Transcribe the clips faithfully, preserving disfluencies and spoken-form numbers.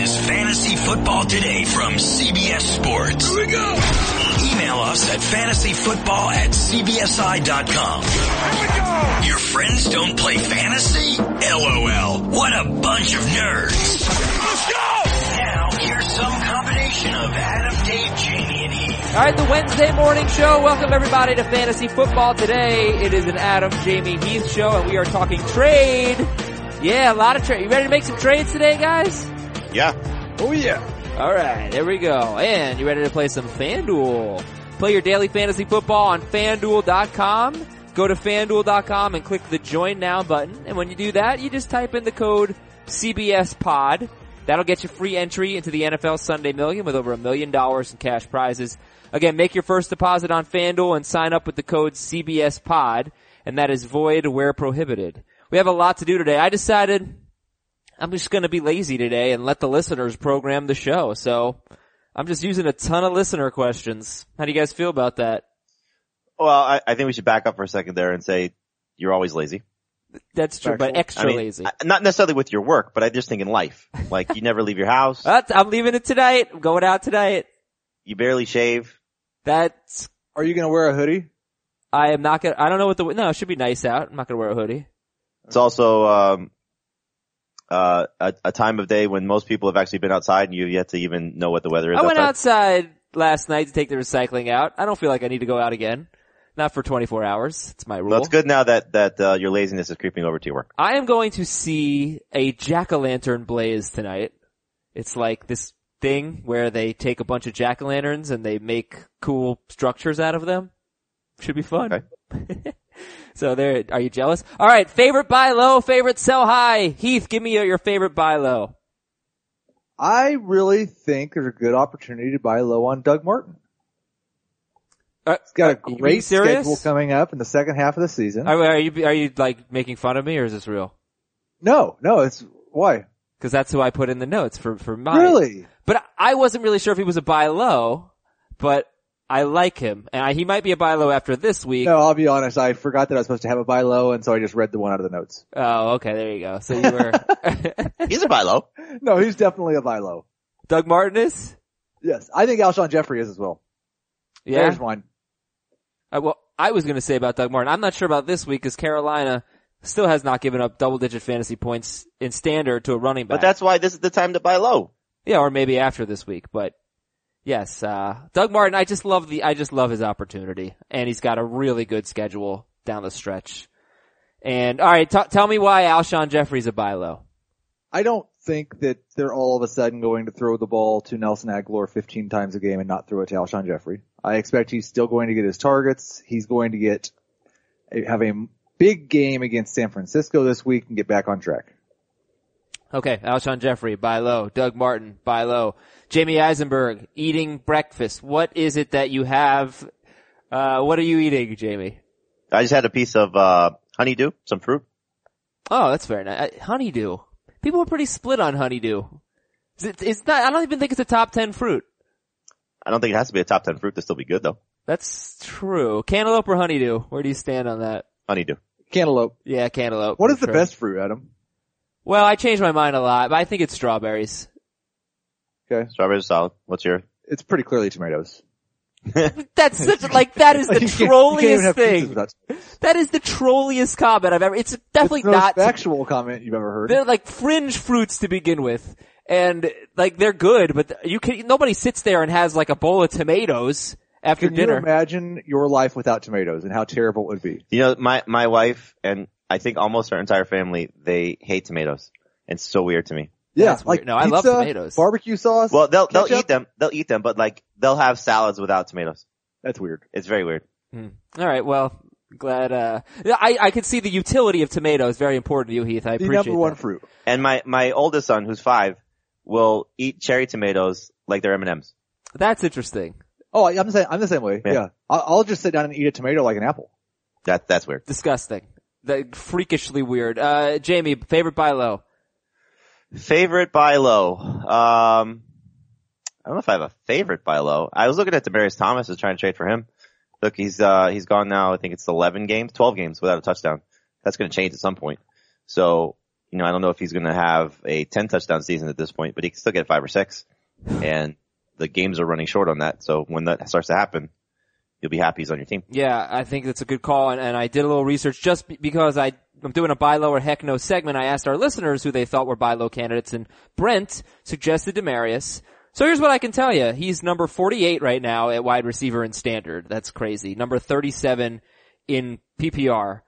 is Fantasy Football Today from C B S Sports. Here we go. Email us at fantasy football at c b s i dot com. Here we go. Your friends don't play fantasy? LOL. What a bunch of nerds. Let's go. Now, here's some combination of Adam, Dave, Jamie, and Eve. All right, the Wednesday morning show. Welcome, everybody, to Fantasy Football Today. It is an Adam, Jamie, Heath show, and we are talking trade. Yeah, a lot of trade. You ready to make some trades today, guys? Yeah. Oh, yeah. All right, there we go. And you ready to play some FanDuel? Play your daily fantasy football on fan duel dot com. Go to fan duel dot com and click the Join Now button. And when you do that, you just type in the code C B S P O D. That'll get you free entry into the N F L Sunday Million with over a million dollars in cash prizes. Again, make your first deposit on FanDuel and sign up with the code C B S P O D, and that is void where prohibited. We have a lot to do today. I decided I'm just going to be lazy today and let the listeners program the show. So I'm just using a ton of listener questions. How do you guys feel about that? Well, I, I think we should back up for a second there and say you're always lazy. That's true, but extra I mean, lazy. Not necessarily with your work, but I just think in life. Like, you never leave your house. I'm leaving it tonight. I'm going out tonight. You barely shave. That's. Are you going to wear a hoodie? I am not going to. I don't know what the. No, it should be nice out. I'm not going to wear a hoodie. It's also um, uh, a, a time of day when most people have actually been outside and you've yet to even know what the weather is. I went outside. outside last night to take the recycling out. I don't feel like I need to go out again. Not for twenty-four hours. It's my rule. Well, it's good now that, that uh, your laziness is creeping over to your work. I am going to see a jack-o'-lantern blaze tonight. It's like this thing where they take a bunch of jack-o'-lanterns and they make cool structures out of them. Should be fun. Okay. So there, are you jealous? All right, favorite buy low, favorite sell high. Heath, give me your favorite buy low. I really think there's a good opportunity to buy low on Doug Martin. Uh, He's got a great schedule coming up in the second half of the season. Are, are you are you like making fun of me, or is this real? No, no, it's why? Because that's who I put in the notes for for mine. Really? But I wasn't really sure if he was a buy low, but. I like him, and I, he might be a buy low after this week. No, I'll be honest. I forgot that I was supposed to have a buy low, and so I just read the one out of the notes. Oh, okay. There you go. So you were. He's a buy low. No, he's definitely a buy low. Doug Martin is? Yes. I think Alshon Jeffrey is as well. Yeah. There's one. Uh, well, I was going to say about Doug Martin. I'm not sure about this week because Carolina still has not given up double-digit fantasy points in standard to a running back. But that's why this is the time to buy low. Yeah, or maybe after this week, but. Yes, uh, Doug Martin, I just love the, I just love his opportunity. And he's got a really good schedule down the stretch. And alright, t- tell me why Alshon Jeffrey's a buy low. I don't think that they're all of a sudden going to throw the ball to Nelson Aguilar fifteen times a game and not throw it to Alshon Jeffrey. I expect he's still going to get his targets. He's going to get, have a big game against San Francisco this week and get back on track. Okay, Alshon Jeffrey, buy low. Doug Martin, buy low. Jamie Eisenberg, eating breakfast. What is it that you have? Uh, what are you eating, Jamie? I just had a piece of uh honeydew, some fruit. Oh, that's very nice. Uh, honeydew. People are pretty split on honeydew. Is it, it's not. I don't even think it's a top ten fruit. I don't think it has to be a top ten fruit to still be good, though. That's true. Cantaloupe or honeydew? Where do you stand on that? Honeydew. Cantaloupe. Yeah, cantaloupe. What is the best fruit, Adam? Well, I changed my mind a lot, but I think it's strawberries. Okay. Strawberries are solid. What's your? It's pretty clearly tomatoes. That's such, like, that is like the trolliest thing. That is the trolliest comment I've ever, it's definitely it's the most not. Factual comment you've ever heard. They're like fringe fruits to begin with. And like, they're good, but you can, nobody sits there and has like a bowl of tomatoes after can dinner. Can you imagine your life without tomatoes and how terrible it would be? You know, my, my wife and I think almost our entire family, they hate tomatoes. It's so weird to me. Yeah, that's like weird. No, pizza, I love tomatoes. Barbecue sauce. Well, they'll ketchup. they'll eat them. They'll eat them, but like they'll have salads without tomatoes. That's weird. It's very weird. Hmm. All right. Well, glad. Uh, I I can see the utility of tomatoes. Very important to you, Heath. I the appreciate. The number one that. Fruit. And my my oldest son, who's five, will eat cherry tomatoes like they're M and M's. That's interesting. Oh, I'm the same. I'm the same way. Yeah, yeah. I'll, I'll just sit down and eat a tomato like an apple. That that's weird. Disgusting. That freakishly weird. Uh, Jamie, favorite buy low. Favorite buy low. Um, I don't know if I have a favorite buy low. I was looking at Demaryius Thomas is trying to trade for him. Look, he's uh he's gone now. I think it's eleven games, twelve games without a touchdown. That's going to change at some point. So you know, I don't know if he's going to have a ten touchdown season at this point, but he can still get five or six. And the games are running short on that. So when that starts to happen, you'll be happy he's on your team. Yeah, I think that's a good call. And, and I did a little research just because I, I'm doing a buy low or heck no segment. I asked our listeners who they thought were buy low candidates, and Brent suggested Demaryius. So here's what I can tell you. He's number forty-eight right now at wide receiver in standard. That's crazy. Number thirty-seven in P P R.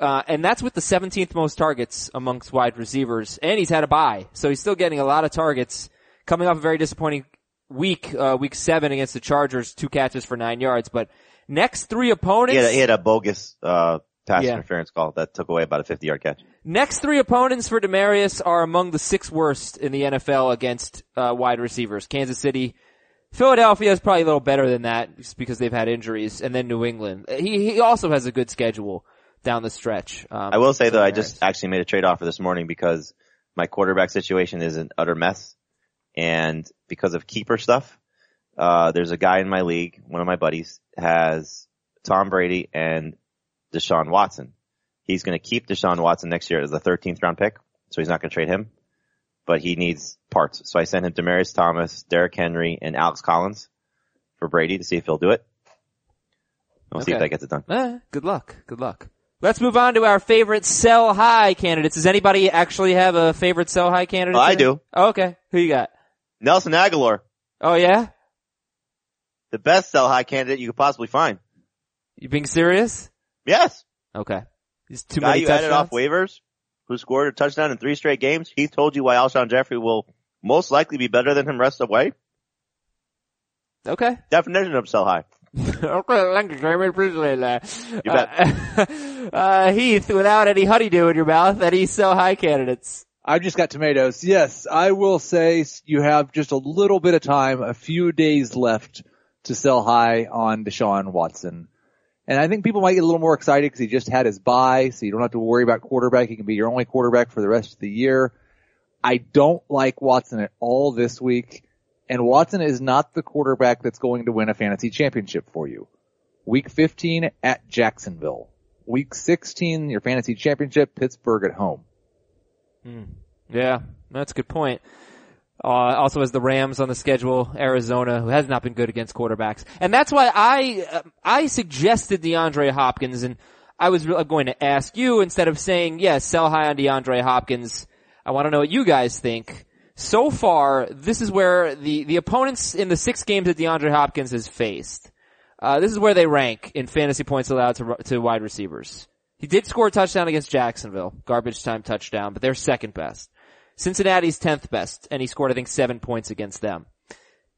Uh, and that's with the seventeenth most targets amongst wide receivers. And he's had a bye. So he's still getting a lot of targets. Coming off a very disappointing week, uh, week seven against the Chargers, two catches for nine yards. But next three opponents. He had a, he had a bogus, uh, pass yeah. interference call that took away about a fifty yard catch. Next three opponents for Demaryius are among the six worst in the N F L against uh wide receivers. Kansas City, Philadelphia is probably a little better than that just because they've had injuries, and then New England. He he also has a good schedule down the stretch. Um, I will say though, Demaryius. I just actually made a trade offer this morning because my quarterback situation is an utter mess, and because of keeper stuff, uh there's a guy in my league, one of my buddies, has Tom Brady and Deshaun Watson. He's going to keep Deshaun Watson next year as the thirteenth round pick, so he's not going to trade him, but he needs parts. So I sent him Demaryius Thomas, Derrick Henry, and Alex Collins for Brady to see if he'll do it. We'll okay. see if that gets it done. Eh, good luck. Good luck. Let's move on to our favorite sell high candidates. Does anybody actually have a favorite sell high candidate? Well, I do. Oh, okay. Who you got? Nelson Aguilar. Oh, yeah? The best sell high candidate you could possibly find. You being serious? Yes. Okay. He's too many touchdowns. You added off waivers, who scored a touchdown in three straight games. He told you why Alshon Jeffrey will most likely be better than him rest of the way. Okay. Definition of sell high. Okay, thank you, Jamie. Appreciate that. You bet. Uh, uh, Heath, without any honeydew in your mouth, any sell high candidates? I've just got tomatoes. Yes, I will say you have just a little bit of time, a few days left to sell high on Deshaun Watson. And I think people might get a little more excited because he just had his bye, so you don't have to worry about quarterback. He can be your only quarterback for the rest of the year. I don't like Watson at all this week, and Watson is not the quarterback that's going to win a fantasy championship for you. Week fifteen at Jacksonville. Week sixteen, your fantasy championship, Pittsburgh at home. Mm. Yeah, that's a good point. Uh, also has the Rams on the schedule, Arizona, who has not been good against quarterbacks. And that's why I, uh, I suggested DeAndre Hopkins, and I was re- going to ask you instead of saying, yeah, sell high on DeAndre Hopkins. I want to know what you guys think. So far, this is where the, the opponents in the six games that DeAndre Hopkins has faced, uh, this is where they rank in fantasy points allowed to, to wide receivers. He did score a touchdown against Jacksonville, garbage time touchdown, but they're second best. Cincinnati's tenth best, and he scored, I think, seven points against them.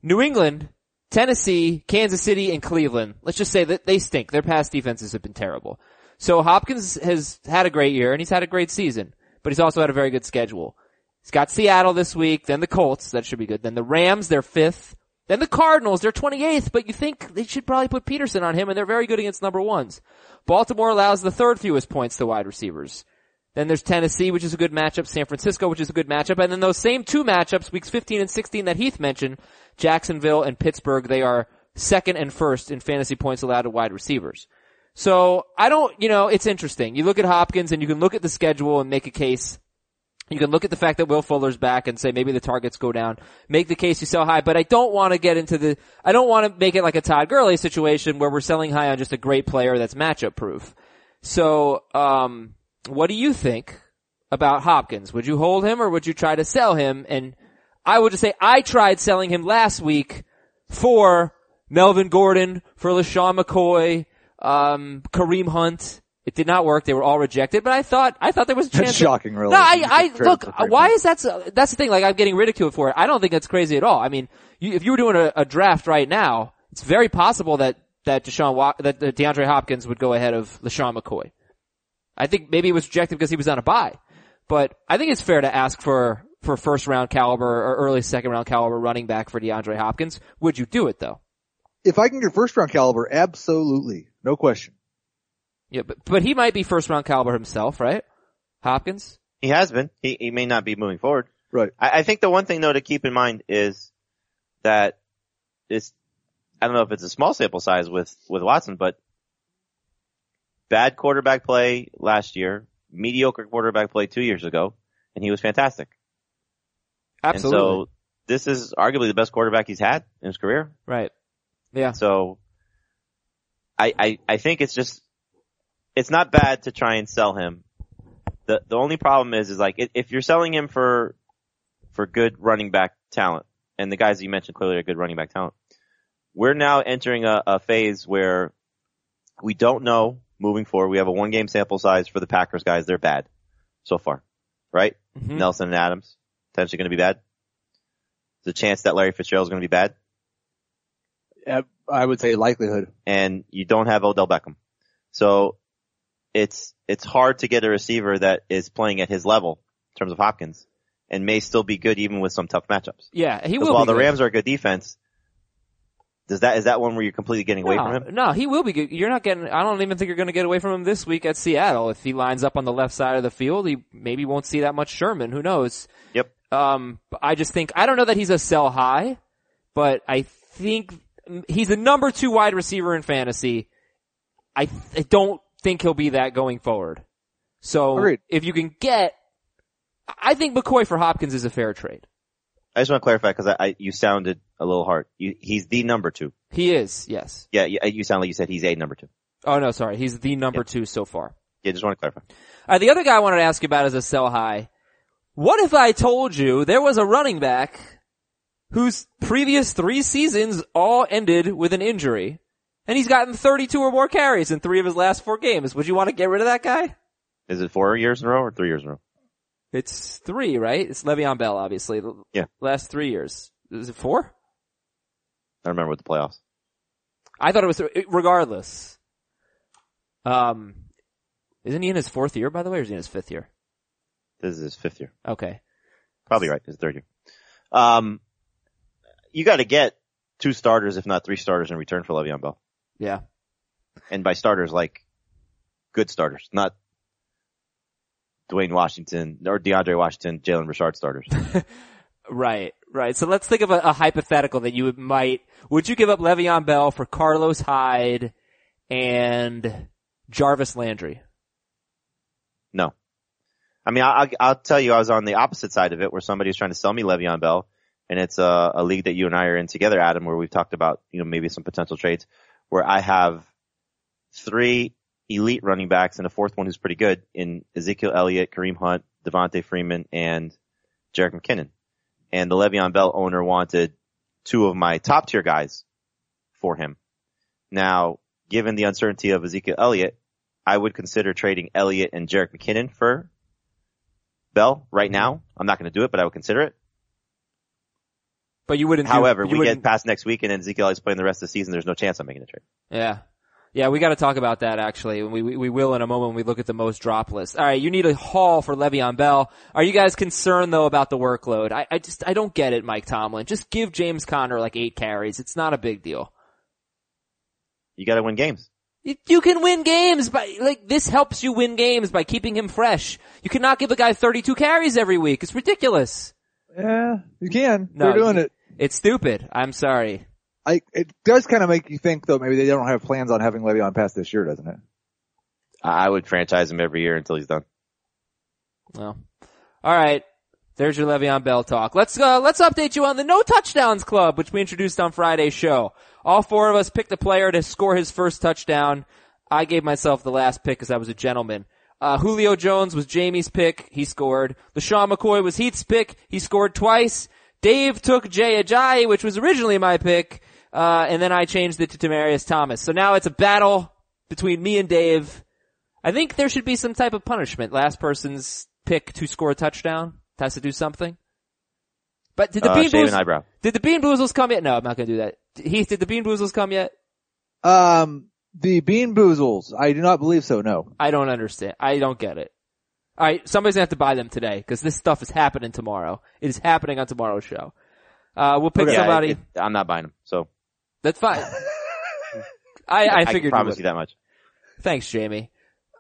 New England, Tennessee, Kansas City, and Cleveland. Let's just say that they stink. Their pass defenses have been terrible. So Hopkins has had a great year, and he's had a great season, but he's also had a very good schedule. He's got Seattle this week, then the Colts. That should be good. Then the Rams, they're fifth. Then the Cardinals, they're twenty-eighth, but you think they should probably put Peterson on him, and they're very good against number ones. Baltimore allows the third fewest points to wide receivers. Then there's Tennessee, which is a good matchup, San Francisco, which is a good matchup, and then those same two matchups, weeks fifteen and sixteen that Heath mentioned, Jacksonville and Pittsburgh, they are second and first in fantasy points allowed to wide receivers. So, I don't, you know, it's interesting. You look at Hopkins and you can look at the schedule and make a case. You can look at the fact that Will Fuller's back and say maybe the targets go down. Make the case you sell high, but I don't want to get into the, I don't want to make it like a Todd Gurley situation where we're selling high on just a great player that's matchup proof. So, um, what do you think about Hopkins? Would you hold him or would you try to sell him? And I would just say I tried selling him last week for Melvin Gordon, for LeSean McCoy, um, Kareem Hunt. It did not work. They were all rejected, but I thought, I thought there was a chance. That's shocking, really. No, I, I, look, why is that so, that's the thing, like I'm getting ridiculed for it. I don't think that's crazy at all. I mean, you, if you were doing a, a draft right now, it's very possible that, that Deshaun, that DeAndre Hopkins would go ahead of LeSean McCoy. I think maybe it was rejected because he was on a bye. But I think it's fair to ask for, for first round caliber or early second round caliber running back for DeAndre Hopkins. Would you do it though? If I can get first round caliber, absolutely. No question. Yeah, but, but he might be first round caliber himself, right? Hopkins? He has been. He, he may not be moving forward. Right. I, I think the one thing though to keep in mind is that it's, I don't know if it's a small sample size with, with Watson, but bad quarterback play last year, mediocre quarterback play two years ago, and he was fantastic. Absolutely. And so this is arguably the best quarterback he's had in his career. Right. Yeah. So I, I, I think it's just, it's not bad to try and sell him. The, the only problem is, is like, if you're selling him for, for good running back talent, and the guys that you mentioned clearly are good running back talent, we're now entering a, a phase where we don't know moving forward. We have a one game sample size for the Packers guys. They're bad so far, right? Mm-hmm. Nelson and Adams, potentially going to be bad. There's a chance that Larry Fitzgerald is going to be bad. Uh, I would say likelihood. And you don't have Odell Beckham. So it's, it's hard to get a receiver that is playing at his level in terms of Hopkins and may still be good even with some tough matchups. Yeah, he will be. While the Rams are a good defense, does that, is that one where you're completely getting no, away from him? No, he will be good. You're not getting, I don't even think you're going to get away from him this week at Seattle. If he lines up on the left side of the field, he maybe won't see that much Sherman. Who knows? Yep. Um, I just think, I don't know that he's a sell high, but I think he's the number two wide receiver in fantasy. I, I don't think he'll be that going forward. So Agreed. If you can get, I think McCoy for Hopkins is a fair trade. I just want to clarify because I, I, you sounded a little hard. You, he's the number two. He is, yes. Yeah, you, you sound like you said he's a number two. Oh, no, sorry. He's the number yeah. two so far. Yeah, just want to clarify. Uh, the other guy I wanted to ask you about is a sell high. What if I told you there was a running back whose previous three seasons all ended with an injury, and he's gotten thirty-two or more carries in three of his last four games? Would you want to get rid of that guy? Is it four years in a row or three years in a row? It's three, right? It's Le'Veon Bell, obviously. Yeah. Last three years. Is it four? I remember with the playoffs. I thought it was three. Regardless. Um, isn't he in his fourth year, by the way, or is he in his fifth year? This is his fifth year. Okay. Probably right. His third year. Um, you got to get two starters, if not three starters, in return for Le'Veon Bell. Yeah. And by starters, like good starters, not Dwayne Washington or DeAndre Washington, Jalen Richard starters. Right, right. So let's think of a, a hypothetical that you might. Would you give up Le'Veon Bell for Carlos Hyde and Jarvis Landry? No. I mean, I, I'll tell you, I was on the opposite side of it, where somebody was trying to sell me Le'Veon Bell, and it's a, a league that you and I are in together, Adam, where we've talked about, you know, maybe some potential trades, where I have three elite running backs and a fourth one who's pretty good in Ezekiel Elliott, Kareem Hunt, Devontae Freeman, and Jerick McKinnon. And the Le'Veon Bell owner wanted two of my top tier guys for him. Now, given the uncertainty of Ezekiel Elliott, I would consider trading Elliott and Jerick McKinnon for Bell right now. I'm not going to do it, but I would consider it. But you wouldn't. However, do, you we wouldn't... get past next week and then Ezekiel Elliott's playing the rest of the season. There's no chance I'm making a trade. Yeah. Yeah, we got to talk about that, actually. We, we we will in a moment when we look at the most drop list. All right, you need a haul for Le'Veon Bell. Are you guys concerned, though, about the workload? I, I just I don't get it, Mike Tomlin. Just give James Conner like eight carries. It's not a big deal. You got to win games. You, you can win games by like this helps you win games by keeping him fresh. You cannot give a guy thirty-two carries every week. It's ridiculous. Yeah, you can. No, They're doing it. It's stupid. I'm sorry. I, it does kind of make you think, though, maybe they don't have plans on having Le'Veon pass this year, doesn't it? I would franchise him every year until he's done. Well, all right. There's your Le'Veon Bell talk. Let's uh, let's update you on the No Touchdowns Club, which we introduced on Friday's show. All four of us picked a player to score his first touchdown. I gave myself the last pick because I was a gentleman. Uh, Julio Jones was Jamie's pick. He scored. LeSean McCoy was Heath's pick. He scored twice. Dave took Jay Ajayi, which was originally my pick. Uh, and then I changed it to Demaryius Thomas. So now it's a battle between me and Dave. I think there should be some type of punishment. Last person's pick to score a touchdown has to do something. But did the uh, Bean Boozles, did the Bean Boozles come yet? No, I'm not going to do that. Heath, did the Bean Boozles come yet? Um, the Bean Boozles. I do not believe so. No, I don't understand. I don't get it. All right. Somebody's going to have to buy them today because this stuff is happening tomorrow. It is happening on tomorrow's show. Uh, we'll pick okay, somebody. Yeah, it, it, I'm not buying them. So. That's fine. I, I figured. I can promise you, you that much. Thanks, Jamie.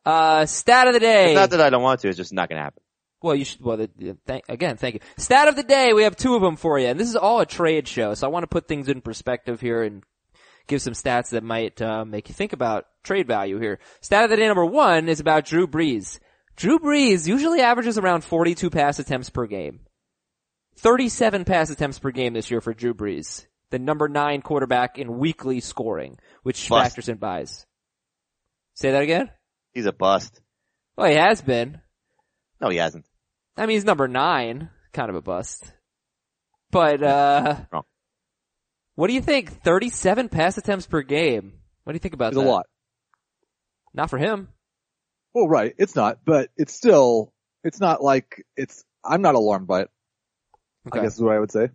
Uh, stat of the day. It's not that I don't want to. It's just not going to happen. Well, you should. Well, the, thank, again, thank you. Stat of the day. We have two of them for you, and this is all a trade show, so I want to put things in perspective here and give some stats that might uh, make you think about trade value here. Stat of the day number one is about Drew Brees. Drew Brees usually averages around forty-two pass attempts per game. thirty-seven pass attempts per game this year for Drew Brees, the number nine quarterback in weekly scoring, which bust. Factors in buys. Say that again? He's a bust. Well, he has been. No, he hasn't. I mean, he's number nine. Kind of a bust. But, uh... Wrong. What do you think? thirty-seven pass attempts per game. What do you think about it's that? It's a lot. Not for him. Well, right. It's not, but it's still, it's not like it's, I'm not alarmed by it. Okay. I guess is what I would say.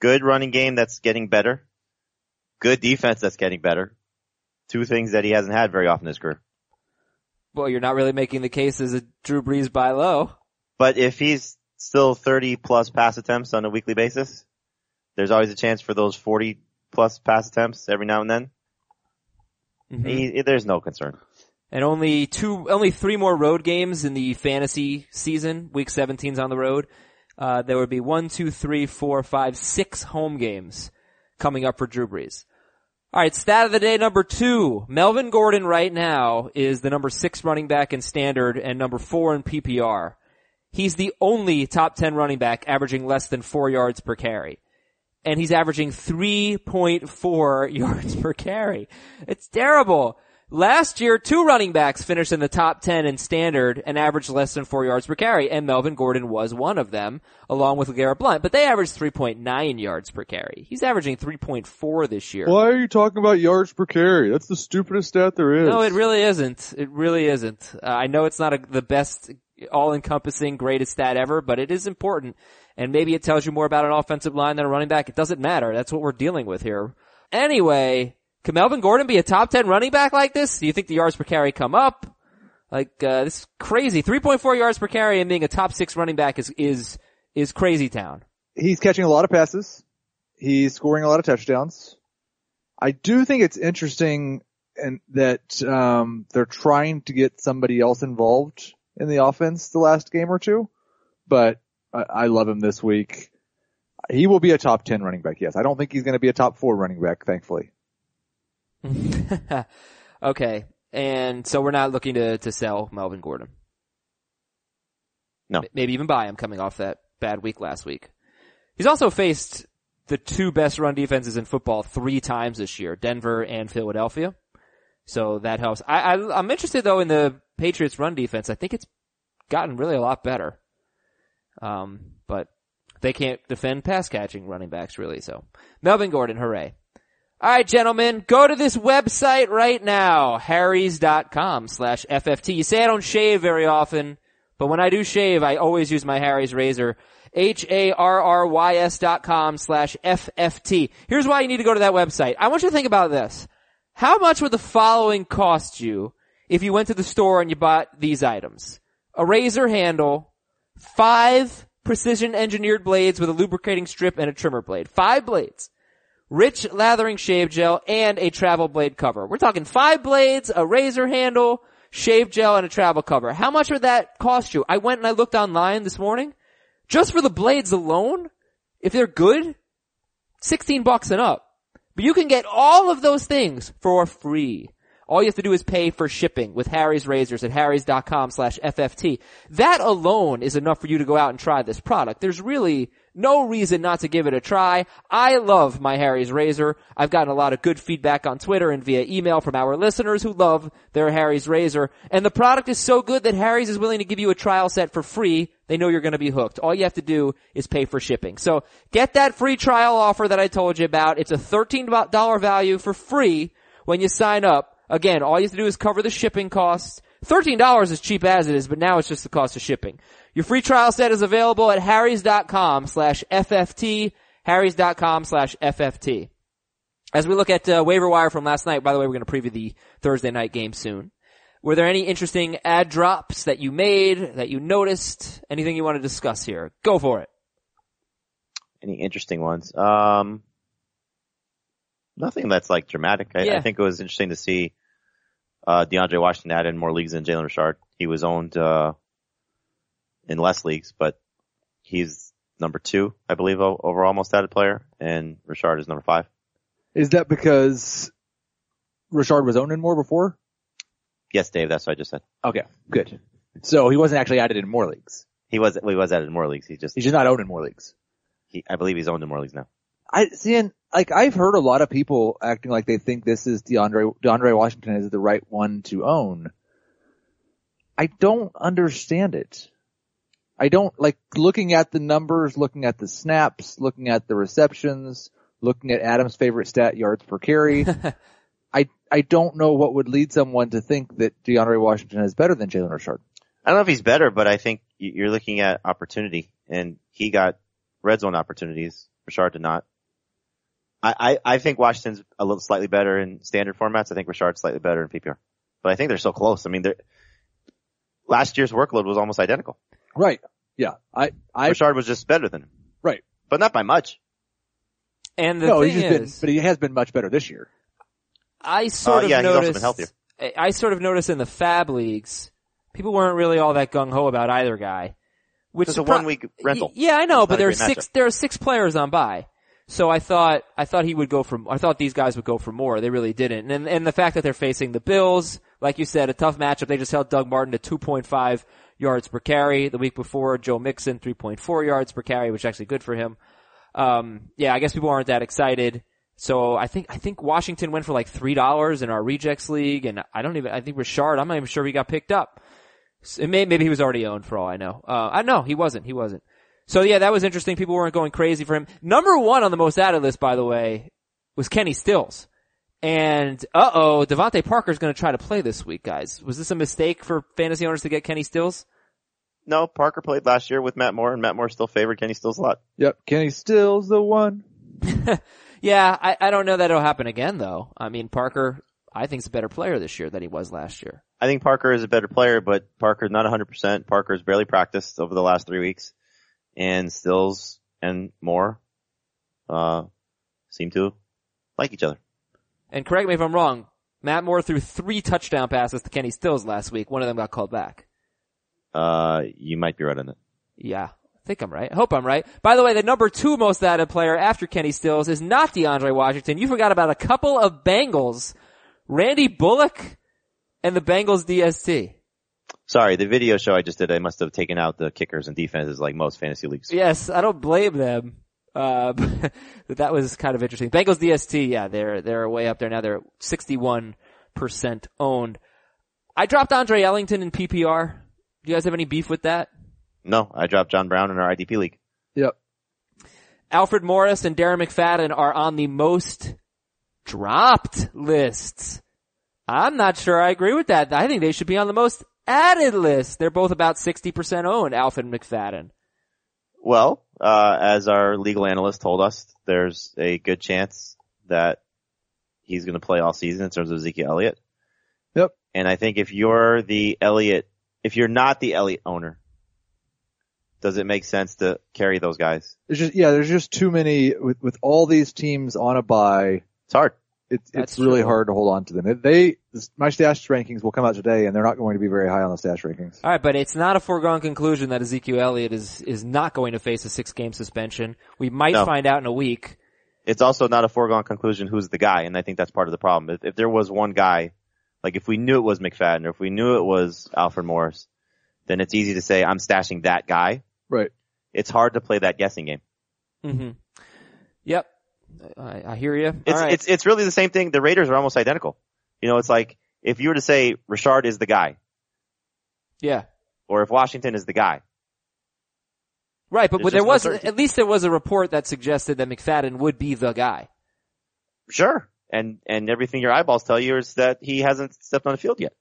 Good running game that's getting better. Good defense that's getting better. Two things that he hasn't had very often in his career. Well, you're not really making the case as a Drew Brees buy low. But if he's still thirty plus pass attempts on a weekly basis, there's always a chance for those forty plus pass attempts every now and then. Mm-hmm. He, there's no concern. And only two, only three more road games in the fantasy season. Week seventeen's on the road. Uh, there would be one, two, three, four, five, six home games coming up for Drew Brees. All right, stat of the day number two. Melvin Gordon right now is the number six running back in standard and number four in P P R. He's the only top ten running back averaging less than four yards per carry. And he's averaging three point four yards per carry. It's terrible. Last year, two running backs finished in the top ten in standard and averaged less than four yards per carry, and Melvin Gordon was one of them, along with LeGarrette Blount, but they averaged three point nine yards per carry. He's averaging three point four this year. Why are you talking about yards per carry? That's the stupidest stat there is. No, it really isn't. It really isn't. Uh, I know it's not a, the best, all-encompassing, greatest stat ever, but it is important, and maybe it tells you more about an offensive line than a running back. It doesn't matter. That's what we're dealing with here. Anyway... Can Melvin Gordon be a top ten running back like this? Do you think the yards per carry come up? Like, uh, this is crazy. three point four yards per carry and being a top six running back is, is, is crazy town. He's catching a lot of passes. He's scoring a lot of touchdowns. I do think it's interesting and that, um, they're trying to get somebody else involved in the offense the last game or two, but I, I love him this week. He will be a top ten running back. Yes. I don't think he's going to be a top four running back, thankfully. Okay, and so we're not looking to, to sell Melvin Gordon. No. Maybe even buy him coming off that bad week last week. He's also faced the two best run defenses in football three times this year, Denver and Philadelphia. So that helps. I, I, I'm interested, though, in the Patriots' run defense. I think it's gotten really a lot better. Um, but they can't defend pass-catching running backs, really. So Melvin Gordon, hooray. All right, gentlemen, go to this website right now, harrys.com slash FFT. You say I don't shave very often, but when I do shave, I always use my Harry's razor, H-A-R-R-Y-S dot com slash F F T. Here's why you need to go to that website. I want you to think about this. How much would the following cost you if you went to the store and you bought these items? A razor handle, five precision-engineered blades with a lubricating strip and a trimmer blade. Five blades. Rich lathering shave gel, and a travel blade cover. We're talking five blades, a razor handle, shave gel, and a travel cover. How much would that cost you? I went and I looked online this morning. Just for the blades alone, if they're good, sixteen bucks and up. But you can get all of those things for free. All you have to do is pay for shipping with Harry's Razors at harrys.com slash FFT. That alone is enough for you to go out and try this product. There's really no reason not to give it a try. I love my Harry's Razor. I've gotten a lot of good feedback on Twitter and via email from our listeners who love their Harry's Razor. And the product is so good that Harry's is willing to give you a trial set for free. They know you're going to be hooked. All you have to do is pay for shipping. So get that free trial offer that I told you about. It's a thirteen dollars value for free when you sign up. Again, all you have to do is cover the shipping costs. thirteen dollars is cheap as it is, but now it's just the cost of shipping. Your free trial set is available at harrys.com slash FFT, harrys.com slash FFT. As we look at uh, waiver wire from last night, by the way, we're going to preview the Thursday night game soon. Were there any interesting ad drops that you made, that you noticed? Anything you want to discuss here? Go for it. Any interesting ones? Um, nothing that's like dramatic. I, yeah. I think it was interesting to see Uh, DeAndre Washington added more leagues than Jalen Richard. He was owned, uh, in less leagues, but he's number two, I believe, overall most added player, and Richard is number five. Is that because Richard was owned in more before? Yes, Dave, that's what I just said. Okay, good. So he wasn't actually added in more leagues. He was, well, he was added in more leagues. He just, he's just not owned in more leagues. He, I believe he's owned in more leagues now. I see, and like I've heard a lot of people acting like they think this is DeAndre, DeAndre Washington is the right one to own. I don't understand it. I don't, like, looking at the numbers, looking at the snaps, looking at the receptions, looking at Adam's favorite stat, yards per carry. I, I don't know what would lead someone to think that DeAndre Washington is better than Jalen Richard. I don't know if he's better, but I think you're looking at opportunity, and he got red zone opportunities. Richard did not. I, I, I think Washington's a little slightly better in standard formats. I think Richard's slightly better in P P R, but I think they're so close. I mean, they're, last year's workload was almost identical. Right. Yeah. I, I, Richard was just better than him. Right. But not by much. And the no, thing he's just is, been, but he has been much better this year. I sort uh, of yeah, noticed, he's also been healthier. I, I sort of noticed in the Fab leagues, people weren't really all that gung ho about either guy. Which is a one week rental. Yeah, I know, but there are six, matchup. there are six players on bye. So I thought, I thought he would go for, I thought these guys would go for more. They really didn't. And, and the fact that they're facing the Bills, like you said, a tough matchup. They just held Doug Martin to two point five yards per carry. The week before, Joe Mixon, three point four yards per carry, which is actually good for him. Um, yeah, I guess people aren't that excited. So I think, I think Washington went for like three dollars in our rejects league. And I don't even, I think Richard, I'm not even sure he got picked up. So it may, maybe he was already owned for all I know. Uh, I know he wasn't, he wasn't. So yeah, that was interesting. People weren't going crazy for him. Number one on the most added list, by the way, was Kenny Stills. And uh-oh, Devontae Parker's gonna try to play this week, guys. Was this a mistake for fantasy owners to get Kenny Stills? No, Parker played last year with Matt Moore, and Matt Moore still favored Kenny Stills a lot. Yep, Kenny Stills the one. Yeah, I, I don't know that it'll happen again though. I mean, Parker, I think, is a better player this year than he was last year. I think Parker is a better player, but Parker's not one hundred percent. Parker's barely practiced over the last three weeks. And Stills and Moore, uh, seem to like each other. And correct me if I'm wrong, Matt Moore threw three touchdown passes to Kenny Stills last week. One of them got called back. Uh, you might be right on that. Yeah, I think I'm right. I hope I'm right. By the way, the number two most added player after Kenny Stills is not DeAndre Washington. You forgot about a couple of Bengals. Randy Bullock and the Bengals D S T. Sorry, the video show I just did, I must have taken out the kickers and defenses like most fantasy leagues. Yes, I don't blame them. Uh, but that was kind of interesting. Bengals D S T, yeah, they're, they're way up there now. They're sixty-one percent owned. I dropped Andre Ellington in P P R. Do you guys have any beef with that? No, I dropped John Brown in our I D P league. Yep. Alfred Morris and Darren McFadden are on the most dropped lists. I'm not sure I agree with that. I think they should be on the most added list. They're both about sixty percent owned, Alfred McFadden. Well, uh, as our legal analyst told us, there's a good chance that he's going to play all season in terms of Ezekiel Elliott. Yep. And I think if you're the Elliott, if you're not the Elliott owner, does it make sense to carry those guys? There's just, yeah, there's just too many with, with all these teams on a bye. It's hard. It, it's really true. Hard to hold on to them. If they, my stash rankings will come out today, and they're not going to be very high on the stash rankings. All right, but it's not a foregone conclusion that Ezekiel Elliott is is not going to face a six-game suspension. We might no. find out in a week. It's also not a foregone conclusion who's the guy, and I think that's part of the problem. If, if there was one guy, like if we knew it was McFadden or if we knew it was Alfred Morris, then it's easy to say I'm stashing that guy. Right. It's hard to play that guessing game. Mm-hmm. Yep. I, I hear you. It's, right. it's, it's really the same thing. The Raiders are almost identical. You know, it's like if you were to say Richard is the guy. Yeah. Or if Washington is the guy. Right, but, but there was, at least there was a report that suggested that McFadden would be the guy. Sure. And, and everything your eyeballs tell you is that he hasn't stepped on the field yet.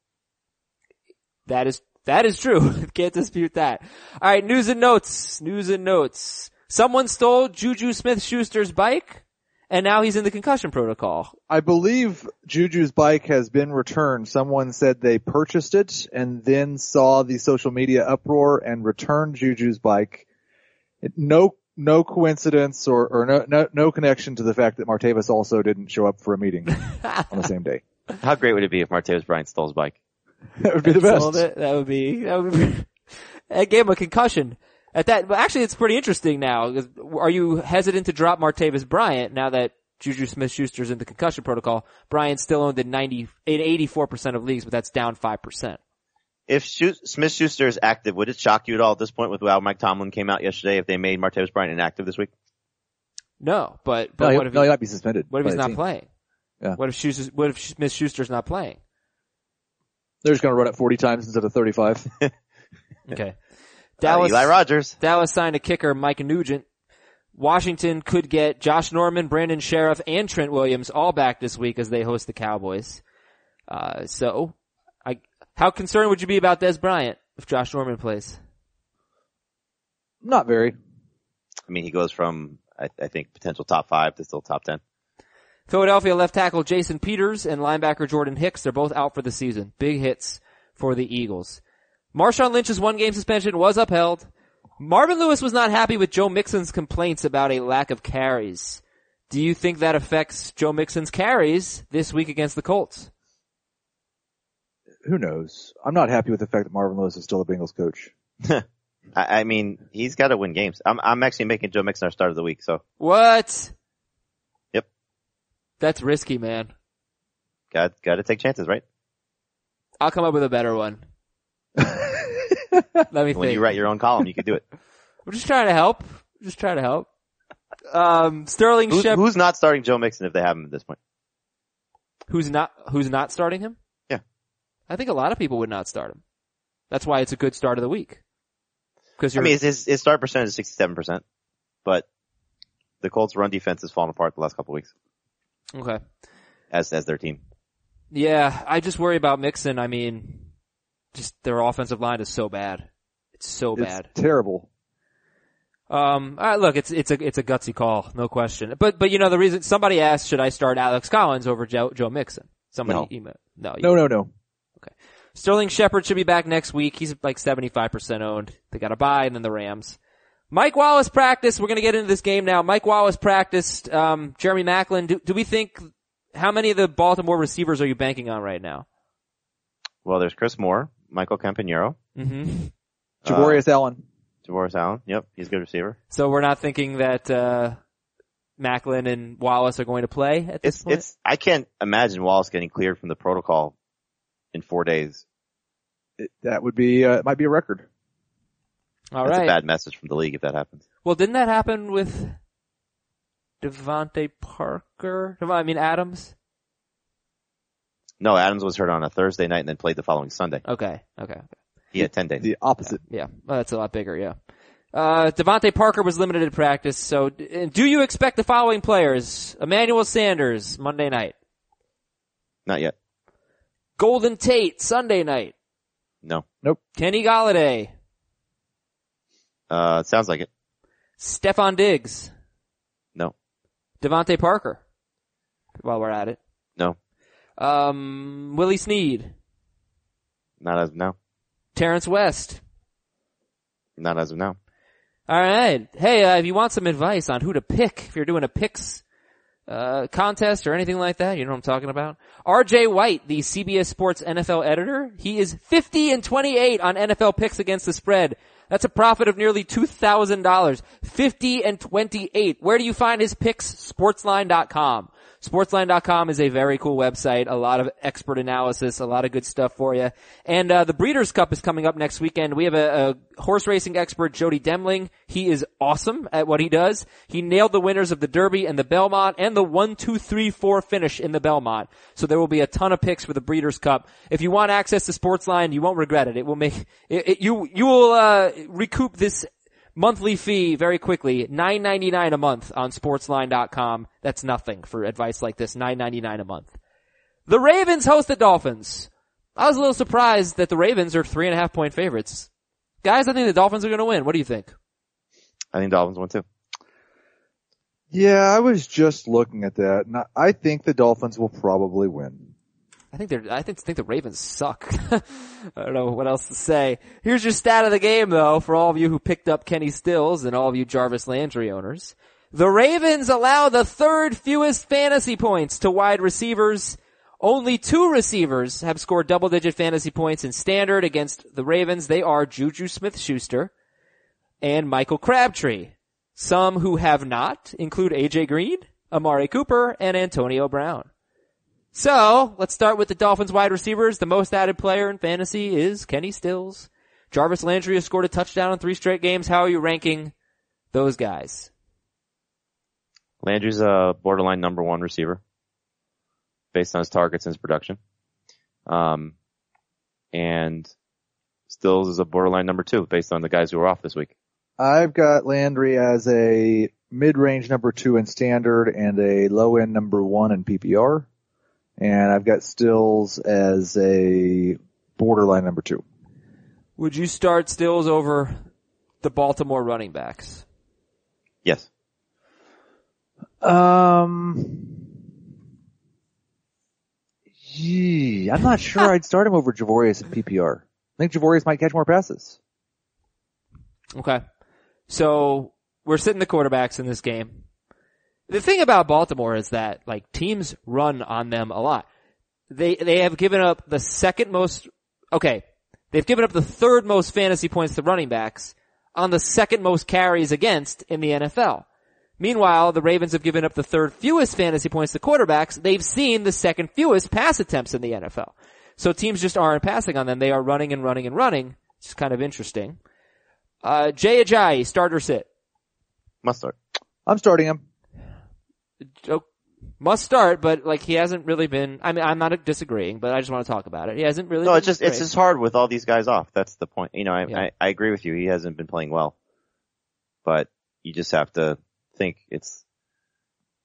That is, that is true. Can't dispute that. All right. News and notes. News and notes. Someone stole Juju Smith-Schuster's bike. And now he's in the concussion protocol. I believe Juju's bike has been returned. Someone said they purchased it and then saw the social media uproar and returned Juju's bike. It, no, no coincidence or, or no, no, no connection to the fact that Martavis also didn't show up for a meeting on the same day. How great would it be if Martavis Bryant stole his bike? That would be the best. It. That would be, that would be, that gave him a concussion. At that, but actually, it's pretty interesting now. Are you hesitant to drop Martavis Bryant now that Juju Smith-Schuster's in the concussion protocol? Bryant's still owned in ninety, in eighty-four percent of leagues, but that's down five percent. If Smith-Schuster is active, would it shock you at all at this point with how Mike Tomlin came out yesterday if they made Martavis Bryant inactive this week? No, but, but no, what if no, he, he might be suspended? What if he's not team. playing? Yeah. What if Schuster, what if Smith-Schuster's not playing? They're just going to run it forty times instead of thirty-five. Okay. Dallas, uh, Eli Rogers. Dallas signed a kicker, Mike Nugent. Washington could get Josh Norman, Brandon Sheriff, and Trent Williams all back this week as they host the Cowboys. Uh, so, I, how concerned would you be about Dez Bryant if Josh Norman plays? Not very. I mean, he goes from, I, I think, potential top five to still top ten. Philadelphia left tackle Jason Peters and linebacker Jordan Hicks. They're both out for the season. Big hits for the Eagles. Marshawn Lynch's one-game suspension was upheld. Marvin Lewis was not happy with Joe Mixon's complaints about a lack of carries. Do you think that affects Joe Mixon's carries this week against the Colts? Who knows? I'm not happy with the fact that Marvin Lewis is still the Bengals coach. I mean, he's got to win games. I'm, I'm actually making Joe Mixon our start of the week, so. What? Yep. That's risky, man. Got, got to take chances, right? I'll come up with a better one. Let me when think. When you write your own column, you can do it. We're just trying to help. We're just trying to help. Um, Sterling who's, Shepard. Who's not starting Joe Mixon if they have him at this point? Who's not? Who's not starting him? Yeah, I think a lot of people would not start him. That's why it's a good start of the week. Because I mean, his, his start percentage is sixty-seven percent, but the Colts' run defense has fallen apart the last couple of weeks. Okay. As as their team. Yeah, I just worry about Mixon. I mean. Just their offensive line is so bad. It's so bad. It's terrible. Um, all right, look, it's it's a it's a gutsy call, no question. But but you know the reason somebody asked, should I start Alex Collins over Joe, Joe Mixon? Somebody no. emailed. No, no, no, no. Okay. Sterling Shepard should be back next week. He's like seventy-five percent owned. They got a bye and then the Rams. Mike Wallace practiced. We're gonna get into this game now. Mike Wallace practiced. Um, Jeremy Maclin. Do do we think how many of the Baltimore receivers are you banking on right now? Well, there's Chris Moore. Michael Campanero. Mm-hmm. Javorius uh, Allen. Javorius Allen. Yep. He's a good receiver. So we're not thinking that, uh, Maclin and Wallace are going to play at this it's, point? It's, I can't imagine Wallace getting cleared from the protocol in four days. It, that would be, uh, it might be a record. All That's right. That's a bad message from the league if that happens. Well, didn't that happen with Devontae Parker? I mean, Adams? No, Adams was hurt on a Thursday night and then played the following Sunday. Okay, okay. okay. He had ten days. The opposite. Yeah, yeah. Well, that's a lot bigger, yeah. Uh, Devontae Parker was limited in practice, so do you expect the following players? Emmanuel Sanders, Monday night. Not yet. Golden Tate, Sunday night. No. Nope. Kenny Golladay. Uh, sounds like it. Stephon Diggs. No. Devontae Parker. While we're at it. No. Um, Willie Snead. Not as of now. Terrence West. Not as of now. All right. Hey, uh, if you want some advice on who to pick, if you're doing a picks uh contest or anything like that, you know what I'm talking about. R J White, the C B S Sports N F L editor, he is fifty and twenty-eight on N F L picks against the spread. That's a profit of nearly two thousand dollars. fifty and twenty-eight. Where do you find his picks? sportsline dot com. sportsline dot com is a very cool website, a lot of expert analysis, a lot of good stuff for you. And uh the Breeders' Cup is coming up next weekend. We have a, a horse racing expert, Jody Demling. He is awesome at what he does. He nailed the winners of the Derby and the Belmont and the one, two, three, four finish in the Belmont. So there will be a ton of picks for the Breeders' Cup. If you want access to Sportsline, you won't regret it. It will make it, it, you you will uh recoup this monthly fee very quickly, nine ninety-nine a month on sportsline dot com. That's nothing for advice like this, nine ninety-nine a month. The Ravens host the Dolphins. I was a little surprised that the Ravens are three and a half point favorites. Guys, I think the Dolphins are going to win. What do you think? I think Dolphins won too. Yeah, I was just looking at that, and I think the Dolphins will probably win. I think they're, I think, think the Ravens suck. I don't know what else to say. Here's your stat of the game though, for all of you who picked up Kenny Stills and all of you Jarvis Landry owners. The Ravens allow the third fewest fantasy points to wide receivers. Only two receivers have scored double digit fantasy points in standard against the Ravens. They are Juju Smith-Schuster and Michael Crabtree. Some who have not include A J Green, Amari Cooper, and Antonio Brown. So let's start with the Dolphins wide receivers. The most added player in fantasy is Kenny Stills. Jarvis Landry has scored a touchdown in three straight games. How are you ranking those guys? Landry's a borderline number one receiver based on his targets and his production. Um, and Stills is a borderline number two based on the guys who were off this week. I've got Landry as a mid-range number two in standard and a low-end number one in P P R. And I've got Stills as a borderline number two. Would you start Stills over the Baltimore running backs? Yes. Um, gee, I'm not sure I'd start him over Javorius in P P R. I think Javorius might catch more passes. Okay. So we're sitting the quarterbacks in this game. The thing about Baltimore is that, like, teams run on them a lot. They, they have given up the second most, okay, they've given up the third most fantasy points to running backs on the second most carries against in the N F L. Meanwhile, the Ravens have given up the third fewest fantasy points to quarterbacks. They've seen the second fewest pass attempts in the N F L. So teams just aren't passing on them. They are running and running and running. It's kind of interesting. Uh, Jay Ajayi, start or sit? Must start. I'm starting him. Oh, must start, but like he hasn't really been, I mean, I'm not disagreeing, but I just want to talk about it. He hasn't really No, been it's just, great. It's just hard with all these guys off. That's the point. You know, I, yeah. I, I agree with you. He hasn't been playing well, but you just have to think it's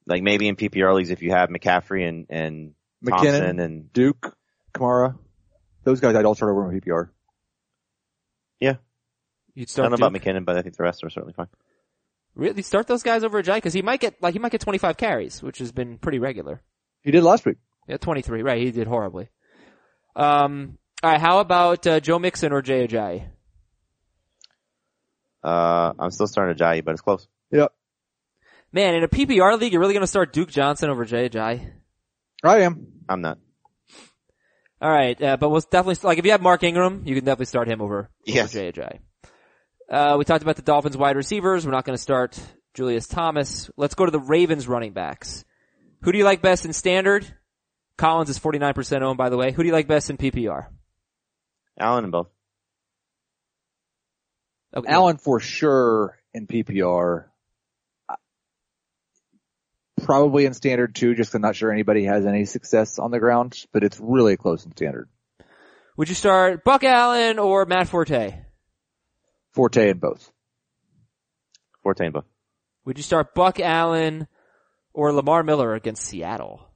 like maybe in P P R leagues, if you have McCaffrey and, and McKinnon, Thompson and Duke, Kamara, those guys I'd all start over in P P R. Yeah. You'd start I don't know Duke. about McKinnon, but I think the rest are certainly fine. Really? Start those guys over Ajayi? Cause he might get, like, he might get twenty-five carries, which has been pretty regular. He did last week. Yeah, twenty-three, right. He did horribly. Um, alright, how about, uh, Joe Mixon or Jay Ajayi? Uh, I'm still starting Ajayi, but it's close. Yep. Man, in a P P R league, you're really gonna start Duke Johnson over Jay Ajayi? I am. I'm not. Alright, uh, but we'll definitely, like, if you have Mark Ingram, you can definitely start him over, yes. over Jay Ajayi. Uh, we talked about the Dolphins wide receivers. We're not going to start Julius Thomas. Let's go to the Ravens running backs. Who do you like best in standard? Collins is forty-nine percent owned, by the way. Who do you like best in P P R? Allen and both. Okay. Allen for sure in P P R. Probably in standard too, just 'cause I'm not sure anybody has any success on the ground, but it's really close in standard. Would you start Buck Allen or Matt Forte? Forte in both. Forte in both. Would you start Buck Allen or Lamar Miller against Seattle?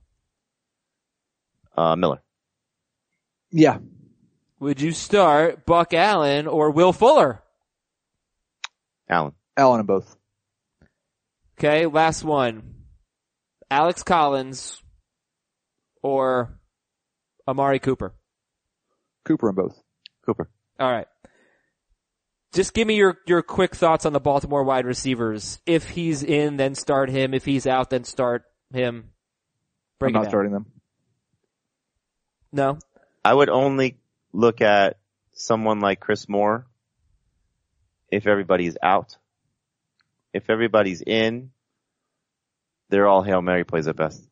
Uh, Miller. Yeah. Would you start Buck Allen or Will Fuller? Allen. Allen in both. Okay, last one. Alex Collins or Amari Cooper? Cooper in both. Cooper. All right. Just give me your, your quick thoughts on the Baltimore wide receivers. If he's in, then start him. If he's out, then start him. Break I'm not out. starting them. No? I would only look at someone like Chris Moore if everybody's out. If everybody's in, they're all Hail Mary plays at best.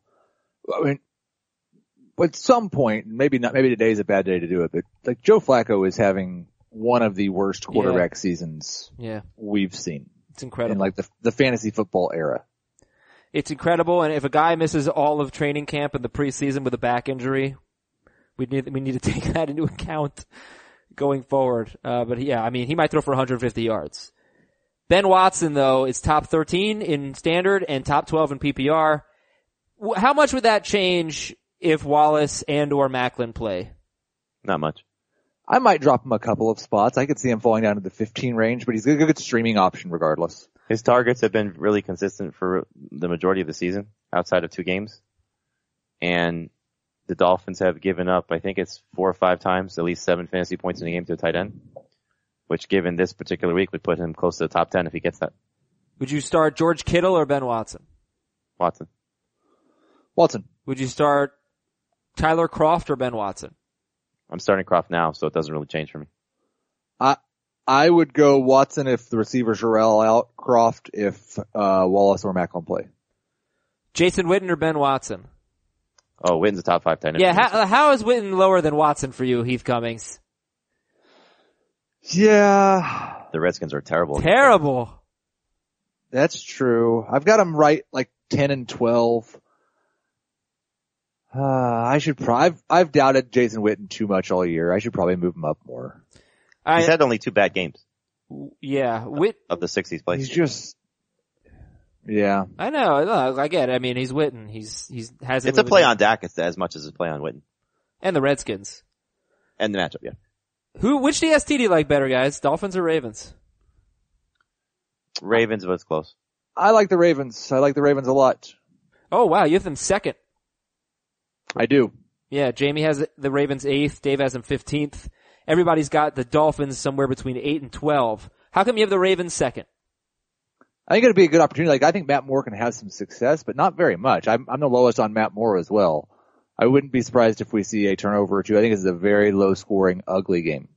I mean, at some point, maybe not, maybe today's a bad day to do it, but like Joe Flacco is having one of the worst quarterback yeah. seasons yeah. we've seen. It's incredible. In like the the fantasy football era. It's incredible, and if a guy misses all of training camp and the preseason with a back injury, we need we need to take that into account going forward. Uh but yeah, I mean, he might throw for one hundred fifty yards. Ben Watson though is top thirteen in standard and top twelve in P P R. How much would that change if Wallace and or Maclin play? Not much. I might drop him a couple of spots. I could see him falling down to the fifteen range, but he's a good streaming option regardless. His targets have been really consistent for the majority of the season, outside of two games. And the Dolphins have given up, I think it's four or five times, at least seven fantasy points in the game to a tight end, which given this particular week would put him close to the top ten if he gets that. Would you start George Kittle or Ben Watson? Watson. Watson. Would you start Tyler Kroft or Ben Watson? I'm starting Kroft now, so it doesn't really change for me. I I would go Watson if the receivers are out, Kroft if uh Wallace or Maclin play. Jason Witten or Ben Watson? Oh, Witten's a top five tight end. Yeah, how, how is Witten lower than Watson for you, Heath Cummings? Yeah. The Redskins are terrible. Terrible. That's true. I've got them right like ten and twelve. Uh, I should probably, I've, I've doubted Jason Witten too much all year. I should probably move him up more. I, he's had only two bad games. Yeah. Witt, of, of the sixties place. He's just, yeah. I know. Look, I get it. I mean, he's Witten. He's, he's, hasn't. It's a play on Dak as much as a play on Witten. And the Redskins. And the matchup, yeah. Who, which D S T do you like better, guys? Dolphins or Ravens? Ravens, but it's close. I like the Ravens. I like the Ravens a lot. Oh, wow. You have them second. I do. Yeah, Jamie has the Ravens eighth. Dave has them fifteenth. Everybody's got the Dolphins somewhere between eight and twelve. How come you have the Ravens second? I think it'll be a good opportunity. Like, I think Matt Moore can have some success, but not very much. I'm, I'm the lowest on Matt Moore as well. I wouldn't be surprised if we see a turnover or two. I think it's a very low-scoring, ugly game.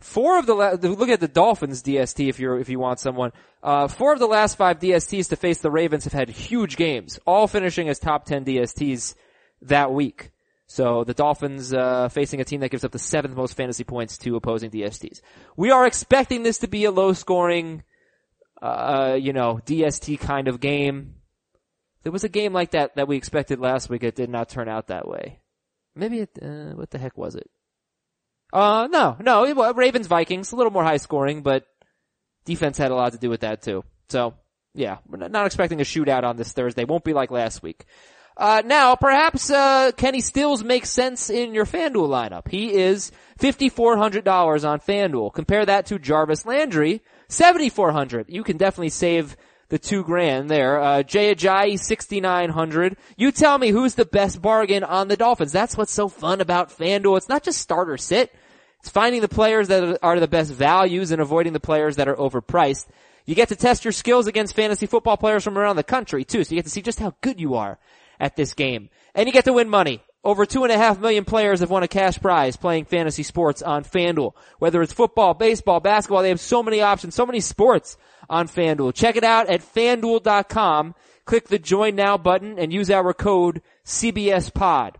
Four of the la- look at the Dolphins D S T if you're if you want someone. Uh, four of the last five D S Ts to face the Ravens have had huge games, all finishing as top ten D S Ts that week. So the Dolphins uh facing a team that gives up the seventh most fantasy points to opposing D S Ts. We are expecting this to be a low-scoring, uh you know, D S T kind of game. There was a game like that that we expected last week. It did not turn out that way. Maybe it, uh, what the heck was it? Uh, no, no, it was Ravens Vikings, a little more high scoring, but defense had a lot to do with that too. So, yeah, we're not expecting a shootout on this Thursday. Won't be like last week. Uh, now perhaps, uh, Kenny Stills makes sense in your FanDuel lineup. He is five thousand four hundred dollars on FanDuel. Compare that to Jarvis Landry, seven thousand four hundred dollars. You can definitely save the two grand there. Uh, Jay Ajayi, six thousand nine hundred. You tell me who's the best bargain on the Dolphins. That's what's so fun about FanDuel. It's not just start or sit. It's finding the players that are the best values and avoiding the players that are overpriced. You get to test your skills against fantasy football players from around the country too. So you get to see just how good you are at this game. And you get to win money. Over two and a half million players have won a cash prize playing fantasy sports on FanDuel. Whether it's football, baseball, basketball, they have so many options, so many sports on FanDuel. Check it out at FanDuel dot com. Click the Join Now button and use our code C B S P O D.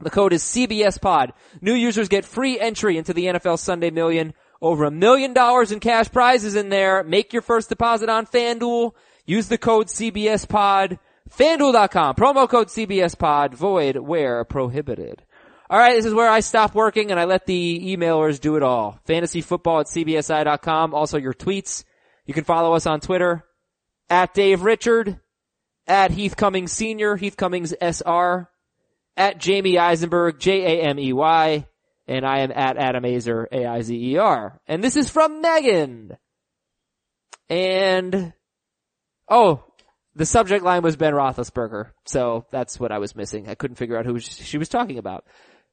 The code is C B S P O D. New users get free entry into the N F L Sunday Million. Over a million dollars in cash prizes in there. Make your first deposit on FanDuel. Use the code C B S P O D. FanDuel dot com, promo code C B S P O D, void where prohibited. Alright, this is where I stop working and I let the emailers do it all. Fantasyfootball at C B S I dot com, also your tweets. You can follow us on Twitter, at Dave Richard, at Heath Cummings Senior, Heath Cummings S R, at Jamie Eisenberg, J A M E Y, and I am at Adam Azer, A I Z E R. And this is from Megan. And, oh, the subject line was Ben Roethlisberger, so that's what I was missing. I couldn't figure out who she was talking about.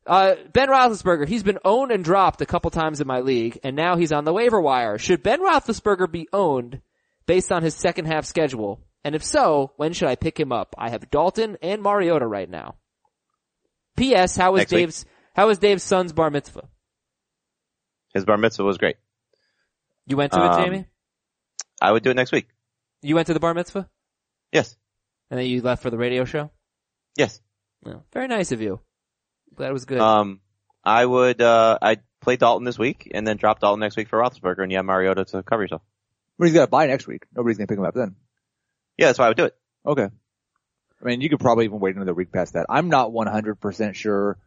Uh, Ben Roethlisberger, he's been owned and dropped a couple times in my league, and now he's on the waiver wire. Should Ben Roethlisberger be owned based on his second half schedule? And if so, when should I pick him up? I have Dalton and Mariota right now. P S. How was Dave's, how was Dave's son's bar mitzvah? His bar mitzvah was great. You went to um, it, Jamie? I would do it next week. You went to the bar mitzvah? Yes. And then you left for the radio show? Yes. Oh, very nice of you. Glad it was good. Um, I would, uh, I'd play Dalton this week and then drop Dalton next week for Roethlisberger and you have Mariota to cover yourself. But he's got to buy next week. Nobody's going to pick him up then. Yeah, that's why I would do it. Okay. I mean, you could probably even wait another week past that. I'm not one hundred percent sure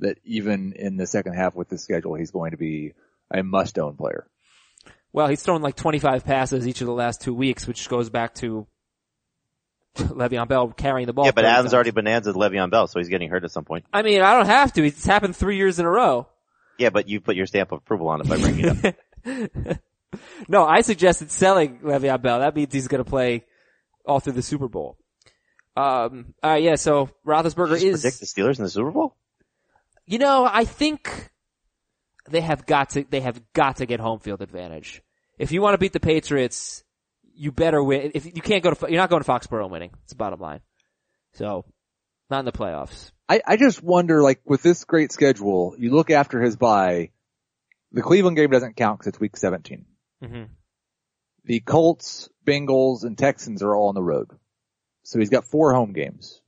that even in the second half with this schedule, he's going to be a must-own player. Well, he's thrown like twenty-five passes each of the last two weeks, which goes back to Le'Veon Bell carrying the ball. Yeah, but Adam's times. Already bonanzas Le'Veon Bell, so he's getting hurt at some point. I mean, I don't have to. It's happened three years in a row. Yeah, but you put your stamp of approval on it by bringing it up. No, I suggested selling Le'Veon Bell. That means he's going to play all through the Super Bowl. Um, all right, yeah, so Roethlisberger Did you is... predict the Steelers in the Super Bowl? You know, I think they have got to, they have got to get home field advantage. If you want to beat the Patriots, you better win. If you can't go to, you're not going to Foxborough winning. It's the bottom line. So, not in the playoffs. I, I just wonder, like, with this great schedule, you look after his bye. The Cleveland game doesn't count because it's week seventeen. Mm-hmm. The Colts, Bengals, and Texans are all on the road. So he's got four home games.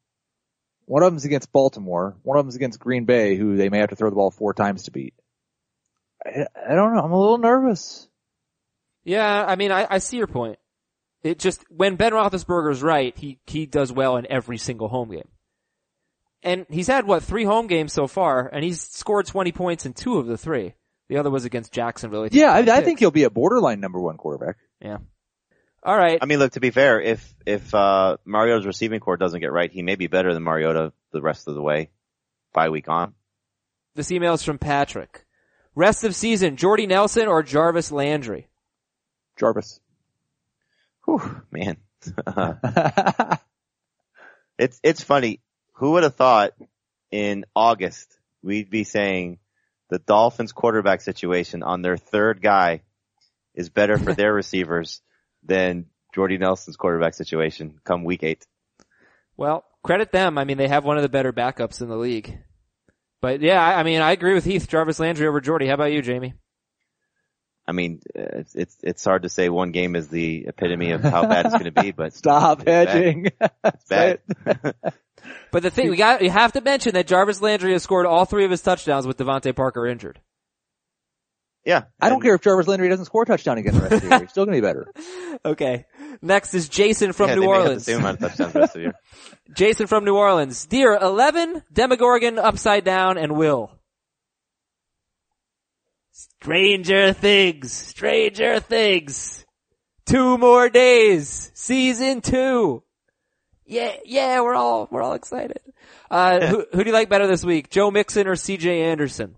One of them's against Baltimore. One of them's against Green Bay, who they may have to throw the ball four times to beat. I, I don't know. I'm a little nervous. Yeah, I mean, I, I see your point. It just, when Ben Roethlisberger's right, he, he does well in every single home game. And he's had, what, three home games so far, and he's scored twenty points in two of the three. The other was against Jacksonville. Yeah, I, I think he'll be a borderline number one quarterback. Yeah. All right. I mean, look, to be fair, if, if, uh, Mariota's receiving corps doesn't get right, he may be better than Mariota the rest of the way, bye week on. This email is from Patrick. Rest of season, Jordy Nelson or Jarvis Landry? Jarvis. Whew, man. It's, it's funny. Who would have thought in August we'd be saying the Dolphins quarterback situation on their third guy is better for their receivers than Jordy Nelson's quarterback situation come week eight. Well, credit them. I mean, they have one of the better backups in the league. But yeah, I mean, I agree with Heath, Jarvis Landry over Jordy. How about you, Jamie? I mean, it's, it's, it's hard to say one game is the epitome of how bad it's going to be, but stop it's hedging. Bad. It's bad. It. But the thing we got, you have to mention that Jarvis Landry has scored all three of his touchdowns with Devontae Parker injured. Yeah. I don't care if Jarvis Landry doesn't score a touchdown again the rest of the year. He's still going to be better. Okay. Next is Jason from yeah, New Orleans. Have the same amount of touchdowns the rest of the year. Jason from New Orleans. Dear eleven, Demogorgon, Upside Down, and Will. Stranger Things. Stranger Things. Two more days. Season two. Yeah, yeah, we're all, we're all excited. Uh, who, who do you like better this week? Joe Mixon or C J Anderson?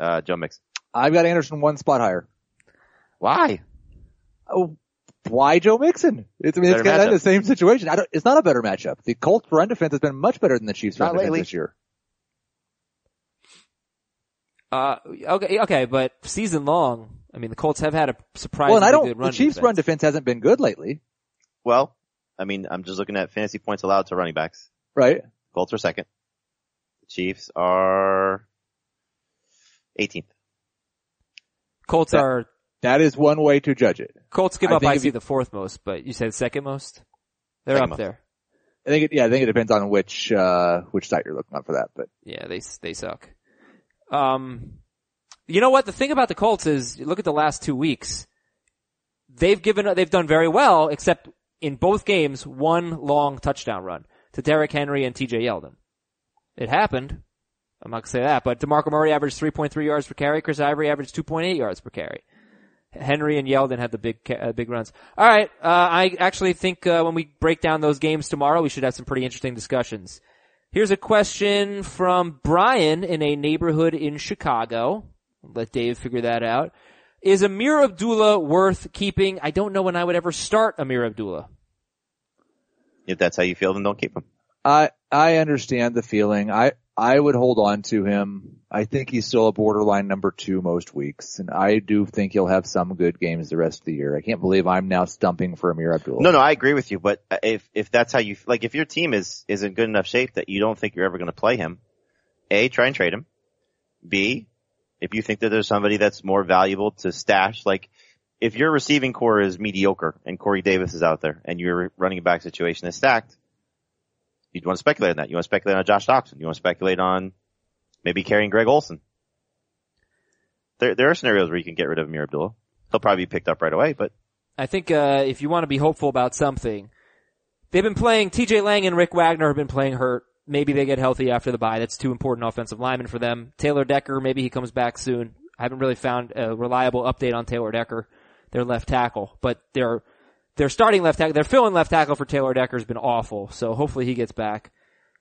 Uh, Joe Mixon. I've got Anderson one spot higher. Why? Oh, why Joe Mixon? It's, I mean, it's kind of in the same situation. I don't, it's not a better matchup. The Colts run defense has been much better than the Chiefs run defense this year. Uh, okay, okay, but season long, I mean, the Colts have had a surprisingly well, and I don't, good run defense. The Chiefs defense. run defense hasn't been good lately. Well, I mean, I'm just looking at fantasy points allowed to running backs. Right. Colts are second. The Chiefs are eighteenth. Colts that, are... That is one way to judge it. Colts give I up, I see, the fourth most, but you said second most? They're up most. there. I think it, yeah, I think it depends on which, uh, which site you're looking up for that, but. Yeah, they, they suck. Um, you know what? The thing about the Colts is, look at the last two weeks. They've given, they've done very well, except in both games, one long touchdown run to Derrick Henry and T J Yeldon. It happened. I'm not going to say that, but DeMarco Murray averaged three point three yards per carry. Chris Ivory averaged two point eight yards per carry. Henry and Yeldon had the big, uh, big runs. All right. Uh, I actually think, uh, when we break down those games tomorrow, we should have some pretty interesting discussions. Here's a question from Brian in a neighborhood in Chicago. Let Dave figure that out. Is Amir Abdullah worth keeping? I don't know when I would ever start Amir Abdullah. If that's how you feel, then don't keep him. I I understand the feeling. I I would hold on to him. I think he's still a borderline number two most weeks, and I do think he'll have some good games the rest of the year. I can't believe I'm now stumping for Amir Abdullah. No, no, I agree with you. But if if that's how you like, if your team is is in good enough shape that you don't think you're ever going to play him, A, try and trade him. B, if you think that there's somebody that's more valuable to stash, like if your receiving core is mediocre and Corey Davis is out there and your running back situation is stacked, you'd want to speculate on that. You want to speculate on Josh Doxson. You want to speculate on maybe carrying Greg Olsen. There, there are scenarios where you can get rid of Amir Abdullah. He'll probably be picked up right away, but I think, uh, if you want to be hopeful about something, they've been playing T J Lang and Rick Wagner have been playing hurt. Maybe they get healthy after the bye. That's two important offensive linemen for them. Taylor Decker, maybe he comes back soon. I haven't really found a reliable update on Taylor Decker, their left tackle, but their, their starting left tackle, their fill-in left tackle for Taylor Decker has been awful. So hopefully he gets back.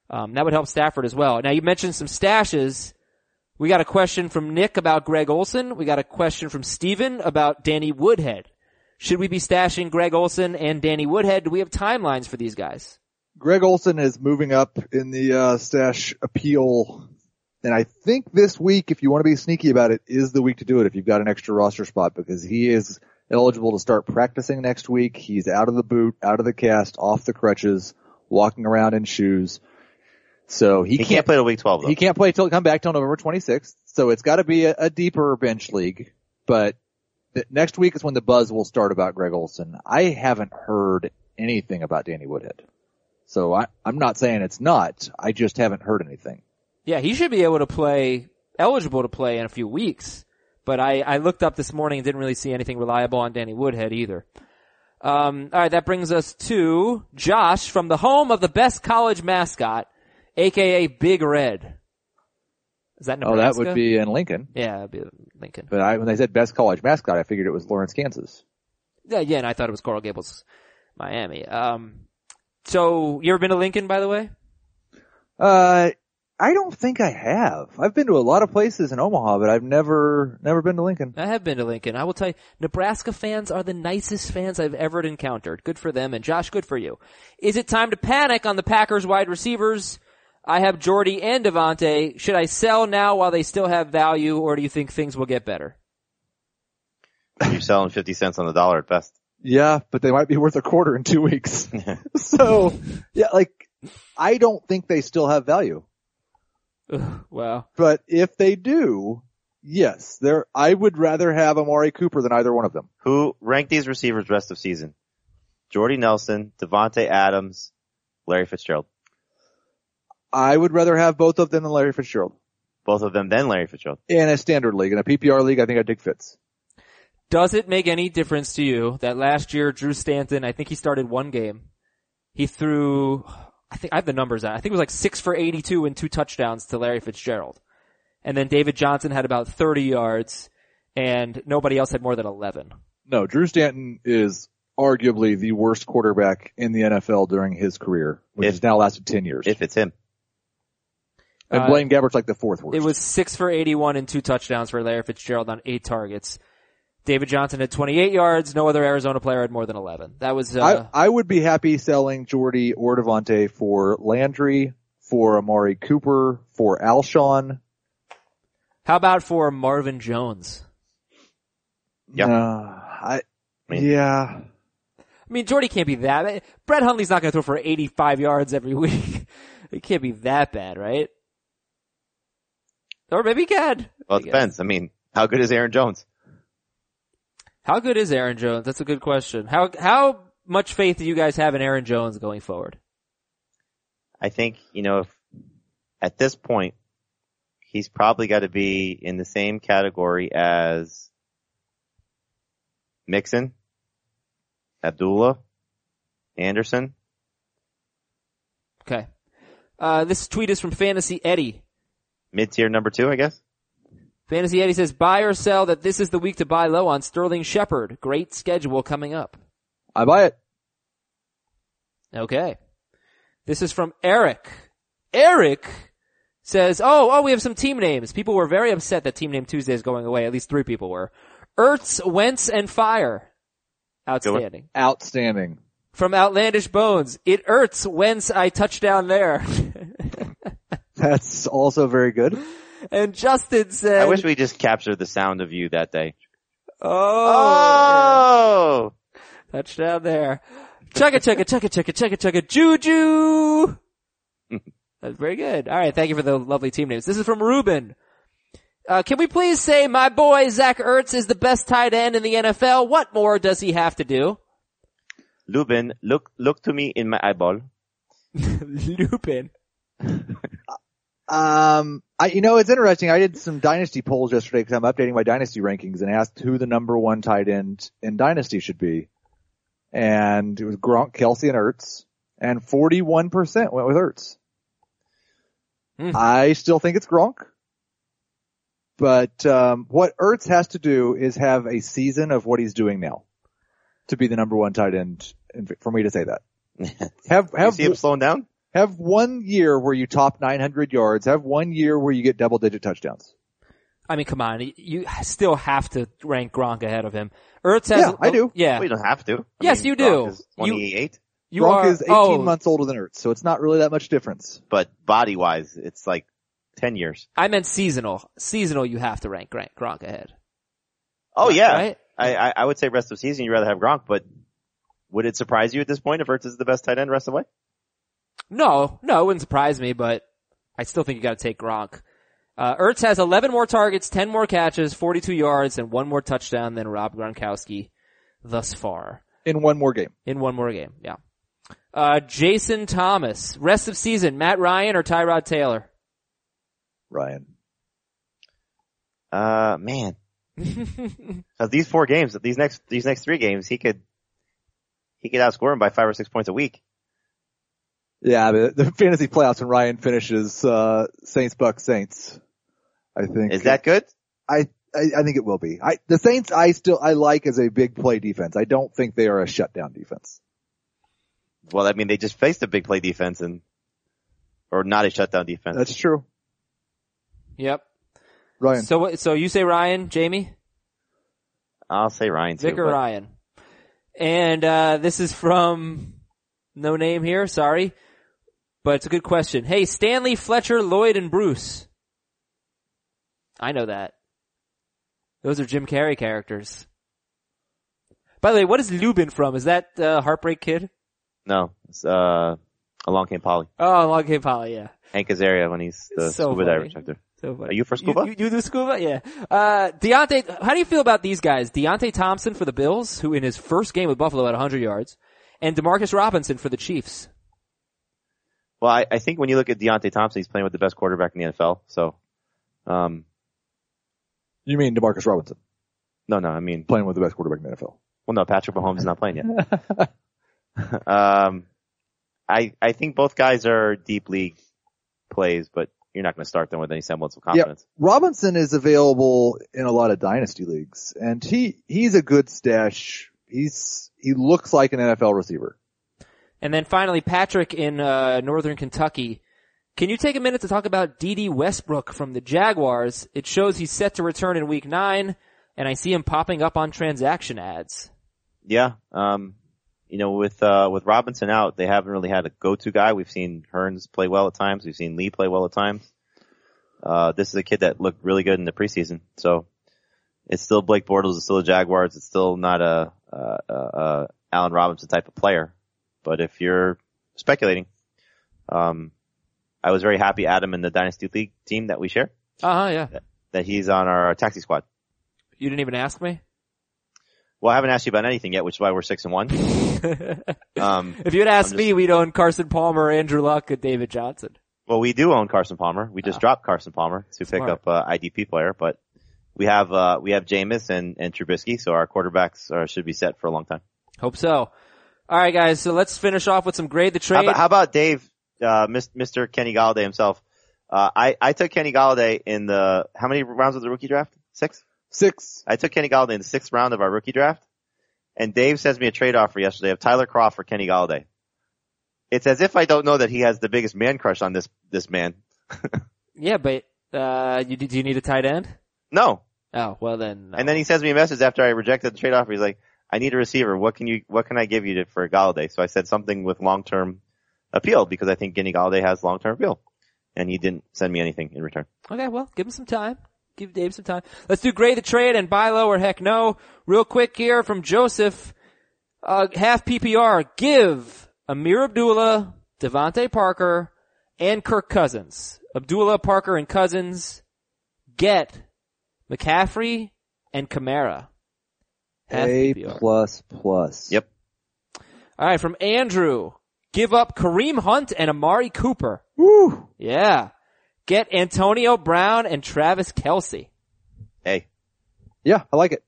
Um, that would help Stafford as well. Now you mentioned some stashes. We got a question from Nick about Greg Olsen. We got a question from Steven about Danny Woodhead. Should we be stashing Greg Olsen and Danny Woodhead? Do we have timelines for these guys? Greg Olsen is moving up in the uh stash appeal, and I think this week, if you want to be sneaky about it, is the week to do it if you've got an extra roster spot, because he is eligible to start practicing next week. He's out of the boot, out of the cast, off the crutches, walking around in shoes. So he, he can't, can't play till week twelve, though. He can't play till come back till November twenty-sixth, so it's got to be a, a deeper bench league, but the, next week is when the buzz will start about Greg Olsen. I haven't heard anything about Danny Woodhead. So I, I'm not saying it's not. I just haven't heard anything. Yeah, he should be able to play, eligible to play in a few weeks. But I, I looked up this morning and didn't really see anything reliable on Danny Woodhead either. Um, all right, that brings us to Josh from the home of the best college mascot, a k a. Big Red. Is that Nebraska? Oh, that would be in Lincoln. Yeah, it would be Lincoln. But I, when they said best college mascot, I figured it was Lawrence, Kansas. Yeah, yeah, and I thought it was Coral Gables, Miami. Um, so you ever been to Lincoln, by the way? Uh, I don't think I have. I've been to a lot of places in Omaha, but I've never, never been to Lincoln. I have been to Lincoln. I will tell you, Nebraska fans are the nicest fans I've ever encountered. Good for them, and Josh, good for you. Is it time to panic on the Packers wide receivers? I have Jordy and Devontae. Should I sell now while they still have value, or do you think things will get better? You're selling fifty cents on the dollar at best. Yeah, but they might be worth a quarter in two weeks. So, yeah, like, I don't think they still have value. Ugh, wow. But if they do, yes, there. I would rather have Amari Cooper than either one of them. Who ranked these receivers rest of season? Jordy Nelson, Devontae Adams, Larry Fitzgerald. I would rather have both of them than Larry Fitzgerald. Both of them than Larry Fitzgerald. In a standard league. In a P P R league, I think I'd take Fitz. Does it make any difference to you that last year Drew Stanton, I think he started one game, he threw, I think I have the numbers out, I think it was like six for eighty-two and two touchdowns to Larry Fitzgerald. And then David Johnson had about thirty yards and nobody else had more than eleven. No, Drew Stanton is arguably the worst quarterback in the N F L during his career, which if, has now lasted ten years. If it's him. And uh, Blaine Gabbert's like the fourth worst. It was six for eighty-one and two touchdowns for Larry Fitzgerald on eight targets. David Johnson had twenty-eight yards. No other Arizona player had more than eleven. That was, uh, I, I would be happy selling Jordy or Devontae for Landry, for Amari Cooper, for Alshon. How about for Marvin Jones? Yeah. Uh, I, yeah. I mean, Jordy can't be that. Brett Hundley's not going to throw for eighty-five yards every week. It can't be that bad, right? Or maybe he can. Well, it depends. I mean, how good is Aaron Jones? How good is Aaron Jones? That's a good question. How how much faith do you guys have in Aaron Jones going forward? I think, you know, if at this point, he's probably got to be in the same category as Mixon, Abdullah, Anderson. Okay. Uh, this tweet is from Fantasy Eddie. Mid-tier number two, I guess. Fantasy Eddie says, buy or sell that this is the week to buy low on Sterling Shepard. Great schedule coming up. I buy it. Okay. This is from Eric. Eric says, oh, oh, we have some team names. People were very upset that Team Name Tuesday is going away. At least three people were. Ertz, Wentz, and Fire. Outstanding. Outstanding. From Outlandish Bones. It Ertz, Wentz, I touchdown there. That's also very good. And Justin said, I wish we just captured the sound of you that day. Oh. oh. Touchdown there. Chugga, chugga, chugga, chugga, chugga, chugga, Juju. That's very good. All right. Thank you for the lovely team names. This is from Ruben. Uh, can we please say my boy Zach Ertz is the best tight end in the N F L? What more does he have to do? Ruben, look, look to me in my eyeball. Ruben. Um, I, you know, it's interesting. I did some dynasty polls yesterday because I'm updating my dynasty rankings and asked who the number one tight end in dynasty should be. And it was Gronk, Kelsey, and Ertz. And forty-one percent went with Ertz. Mm. I still think it's Gronk. But, um, what Ertz has to do is have a season of what he's doing now to be the number one tight end for me to say that. have, have, you see him slowing down? Have one year where you top nine hundred yards. Have one year where you get double-digit touchdowns. I mean, come on. You still have to rank Gronk ahead of him. Ertz has, yeah, I do. Yeah. Well, you don't have to. I yes, mean, you do. Gronk is twenty-eight. You, you Gronk are, is eighteen oh. months older than Ertz, so it's not really that much difference. But body-wise, it's like ten years. I meant seasonal. Seasonal, you have to rank Gronk ahead. Oh, yeah. Right? I, I would say rest of season, you'd rather have Gronk, but would it surprise you at this point if Ertz is the best tight end rest of the way? No, no, it wouldn't surprise me, but I still think you gotta take Gronk. Uh, Ertz has eleven more targets, ten more catches, forty-two yards, and one more touchdown than Rob Gronkowski thus far. In one more game. In one more game, yeah. Uh, Jason Thomas. Rest of season, Matt Ryan or Tyrod Taylor? Ryan. Uh, man. Of these four games, these next, these next three games, he could, he could outscore him by five or six points a week. Yeah, I mean, the fantasy playoffs when Ryan finishes, uh, Saints, Bucks, Saints, I think. Is that good? I, I, I think it will be. I, the Saints I still, I like as a big play defense. I don't think they are a shutdown defense. Well, I mean, they just faced a big play defense and, or not a shutdown defense. That's true. Yep. Ryan. So, so you say Ryan, Jamie? I'll say Ryan too. Vic or but... Ryan. And, uh, this is from no name here. Sorry. But it's a good question. Hey, Stanley, Fletcher, Lloyd, and Bruce. I know that. Those are Jim Carrey characters. By the way, what is Lubin from? Is that, uh, Heartbreak Kid? No, it's, uh, Along Came Polly. Oh, Along Came Polly, yeah. Hank Azaria when he's the so scuba diver instructor. So funny. Are you for scuba? You, you, you do scuba? Yeah. Uh, Deontay, how do you feel about these guys? Deontay Thompson for the Bills, who in his first game with Buffalo had one hundred yards, and Demarcus Robinson for the Chiefs. Well, I, I think when you look at Deontay Thompson, he's playing with the best quarterback in the N F L, so, um. You mean Demarcus Robinson? No, no, I mean. Playing with the best quarterback in the N F L. Well, no, Patrick Mahomes is not playing yet. um, I I think both guys are deep league plays, but you're not going to start them with any semblance of confidence. Yeah, Robinson is available in a lot of dynasty leagues, and he he's a good stash. He's he looks like an N F L receiver. And then finally, Patrick in uh Northern Kentucky. Can you take a minute to talk about D D Westbrook from the Jaguars? It shows he's set to return in week nine, and I see him popping up on transaction ads. Yeah, um. You know, with, uh, with Robinson out, they haven't really had a go-to guy. We've seen Hearns play well at times. We've seen Lee play well at times. Uh, this is a kid that looked really good in the preseason. So it's still Blake Bortles. It's still the Jaguars. It's still not a, uh, uh, Allen Robinson type of player. But if you're speculating, um, I was very happy Adam in the Dynasty League team that we share. Uh huh, yeah. That, that he's on our taxi squad. You didn't even ask me? Well, I haven't asked you about anything yet, which is why we're six and one. um, if you had asked just, me, we'd own Carson Palmer, Andrew Luck, and David Johnson. Well, we do own Carson Palmer. We just oh. dropped Carson Palmer to Smart. pick up uh, I D P player, but we have uh, we have Jameis and, and Trubisky, so our quarterbacks are, should be set for a long time. Hope so. All right, guys. So let's finish off with some grade the trade. How about, how about Dave, uh, Mister Kenny Golladay himself? Uh, I I took Kenny Golladay in the how many rounds of the rookie draft? Six. Six. I took Kenny Golladay in the sixth round of our rookie draft, and Dave sends me a trade offer yesterday of Tyler Kroft for Kenny Golladay. It's as if I don't know that he has the biggest man crush on this this man. Yeah, but uh, you, do you need a tight end? No. Oh, well then. No. And then he sends me a message after I rejected the trade offer. He's like, "I need a receiver. What can you? What can I give you to, for Golladay?" So I said something with long term appeal because I think Kenny Golladay has long term appeal, and he didn't send me anything in return. Okay, well, give him some time. Give Dave some time. Let's do grade the trade and buy low or heck no. Real quick here from Joseph. Uh, half P P R. Give Amir Abdullah, Devontae Parker, and Kirk Cousins. Abdullah, Parker, and Cousins. Get McCaffrey and Kamara. Half A P P R. Plus plus. Yep. All right, from Andrew. Give up Kareem Hunt and Amari Cooper. Woo! Yeah. Get Antonio Brown and Travis Kelce. Hey. Yeah, I like it.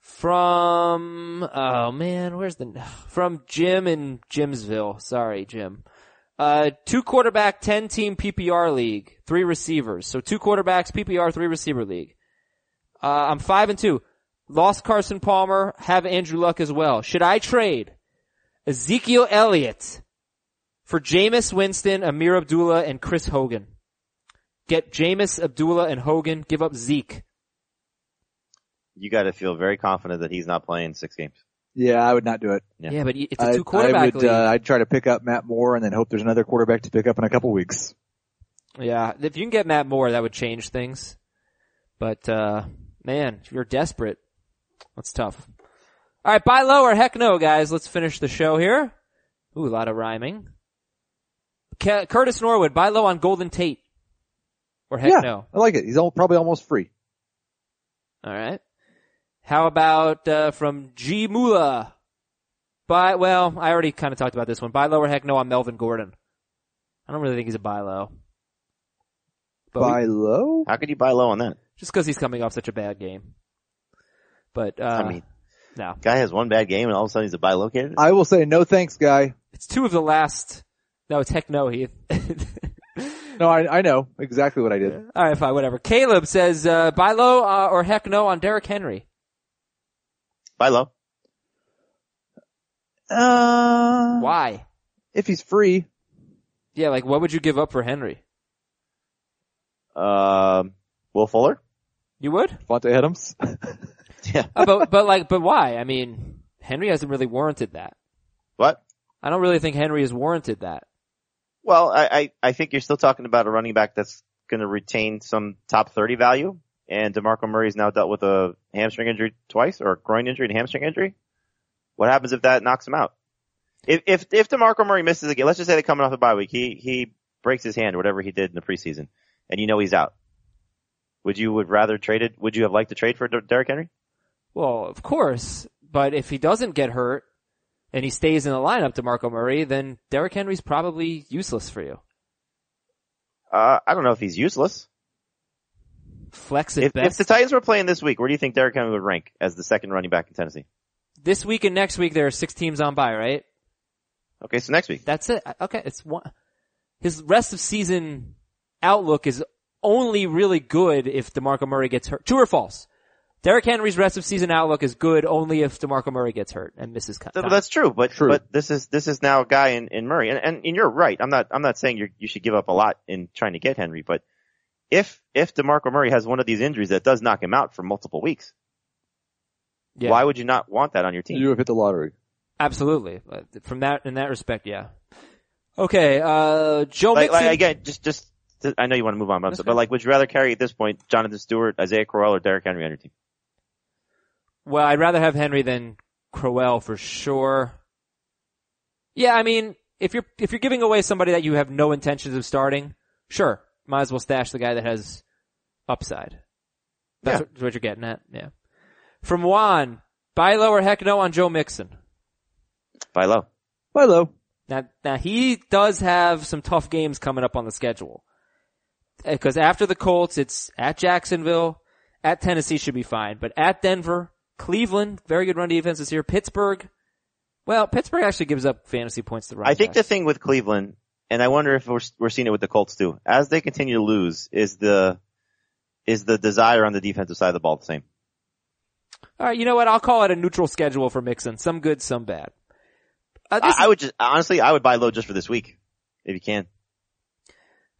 From, oh man, where's the, from Jim in Jimsville. Sorry, Jim. Uh, two quarterback, ten team P P R league, three receivers. So two quarterbacks, P P R, three receiver league. Uh, I'm five and two. Lost Carson Palmer, have Andrew Luck as well. Should I trade Ezekiel Elliott for Jameis Winston, Amir Abdullah, and Chris Hogan? Get Jameis, Abdullah, and Hogan. Give up Zeke. You got to feel very confident that he's not playing six games. Yeah, I would not do it. Yeah, yeah but it's a two-quarterback I, I would, league. Uh, I'd try to pick up Matt Moore and then hope there's another quarterback to pick up in a couple weeks. Yeah, if you can get Matt Moore, that would change things. But, uh, man, if you're desperate, that's tough. All right, buy low or heck no, guys. Let's finish the show here. Ooh, a lot of rhyming. Ke- Curtis Norwood, buy low on Golden Tate. Or heck yeah, no. I like it. He's all, probably almost free. All right. How about uh, from G. Mula? Buy, well, I already kind of talked about this one. Buy low or heck no on Melvin Gordon. I don't really think he's a buy low. But buy we, low? How could you buy low on that? Just because he's coming off such a bad game. But, uh, I mean, no. Guy has one bad game and all of a sudden he's a buy low candidate? I will say no thanks, guy. It's two of the last, no, it's heck no, Heath. No, I, I know exactly what I did. All right, fine, whatever. Caleb says, uh, buy low uh, or heck no on Derrick Henry. Buy low. Uh, Why? If he's free. Yeah, like what would you give up for Henry? Um, uh, Will Fuller. You would? Vontae Adams. Yeah. uh, but, but like, but why? I mean, Henry hasn't really warranted that. What? I don't really think Henry has warranted that. Well, I, I, I think you're still talking about a running back that's going to retain some top thirty value. And DeMarco Murray's now dealt with a hamstring injury twice, or a groin injury and hamstring injury. What happens if that knocks him out? If, if, if DeMarco Murray misses again, let's just say they're coming off a bye week. He, he breaks his hand or whatever he did in the preseason and you know he's out. Would you would rather trade it? Would you have liked to trade for Derrick Henry? Well, of course, but if he doesn't get hurt and he stays in the lineup, DeMarco Murray, then Derrick Henry's probably useless for you. Uh, I don't know if he's useless. Flex at if, best. If the Titans were playing this week, where do you think Derrick Henry would rank as the second running back in Tennessee? This week and next week, there are six teams on bye, right? Okay, so next week. That's it. Okay, it's one. His rest of season outlook is only really good if DeMarco Murray gets hurt. True or false? Derrick Henry's rest of season outlook is good only if DeMarco Murray gets hurt and misses. Time. That's true, but true. But this is this is now a guy in, in Murray, and, and and you're right. I'm not I'm not saying you you should give up a lot in trying to get Henry, but if if DeMarco Murray has one of these injuries that does knock him out for multiple weeks. Yeah. Why would you not want that on your team? You have hit the lottery. Absolutely. From that, in that respect, yeah. Okay, uh, Joe like, Mixon. Like, again, just, just, I know you want to move on, but, but like, would you rather carry at this point Jonathan Stewart, Isaiah Crowell, or Derrick Henry on your team? Well, I'd rather have Henry than Crowell for sure. Yeah, I mean, if you're, if you're giving away somebody that you have no intentions of starting, sure, might as well stash the guy that has upside. That's yeah. what, what you're getting at, yeah. From Juan, buy low or heck no on Joe Mixon? Buy low. Buy low. Now, now he does have some tough games coming up on the schedule. Because after the Colts, it's at Jacksonville, at Tennessee should be fine, but at Denver, Cleveland, very good run defense this year, Pittsburgh. Well, Pittsburgh actually gives up fantasy points to run. I think backs. The thing with Cleveland, and I wonder if we're, we're seeing it with the Colts too, as they continue to lose, is the, is the desire on the defensive side of the ball the same? All right, you know what? I'll call it a neutral schedule for Mixon. Some good, some bad. Uh, I, I would just honestly, I would buy low just for this week, if you can.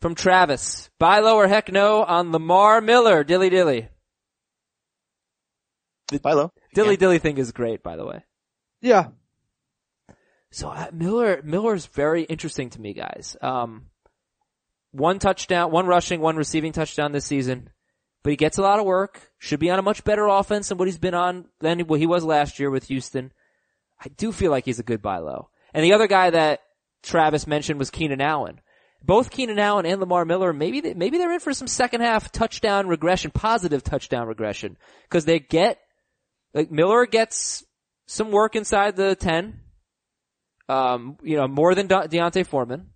From Travis, buy low or heck no on Lamar Miller. Dilly dilly. The buy low. Dilly dilly thing is great, by the way. Yeah. So uh, Miller, Miller's very interesting to me, guys. Um, one touchdown, one rushing, one receiving touchdown this season. But he gets a lot of work, should be on a much better offense than what he's been on, than what he was last year with Houston. I do feel like he's a good buy low. And the other guy that Travis mentioned was Keenan Allen. Both Keenan Allen and Lamar Miller, maybe, they, maybe they're in for some second half touchdown regression, positive touchdown regression. Cause they get, like Miller gets some work inside the ten, um, you know, more than De- Deontay Foreman.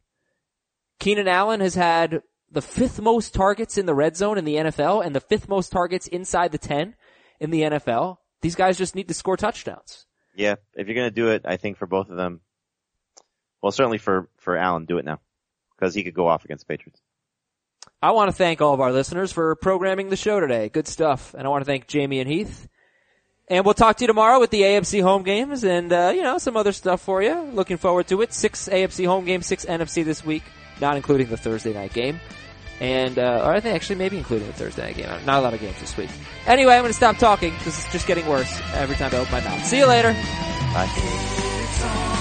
Keenan Allen has had the fifth most targets in the red zone in the N F L and the fifth most targets inside the ten in the N F L. These guys just need to score touchdowns. Yeah. If you're going to do it, I think for both of them, well, certainly for, for Allen, do it now because he could go off against the Patriots. I want to thank all of our listeners for programming the show today. Good stuff. And I want to thank Jamie and Heath. And we'll talk to you tomorrow with the A F C home games and, uh, you know, some other stuff for you. Looking forward to it. Six A F C home games, six N F C this week. Not including the Thursday night game. And, uh, or I think actually maybe including the Thursday night game. Not a lot of games this week. Anyway, I'm going to stop talking because it's just getting worse every time I open my mouth. See you later. Bye.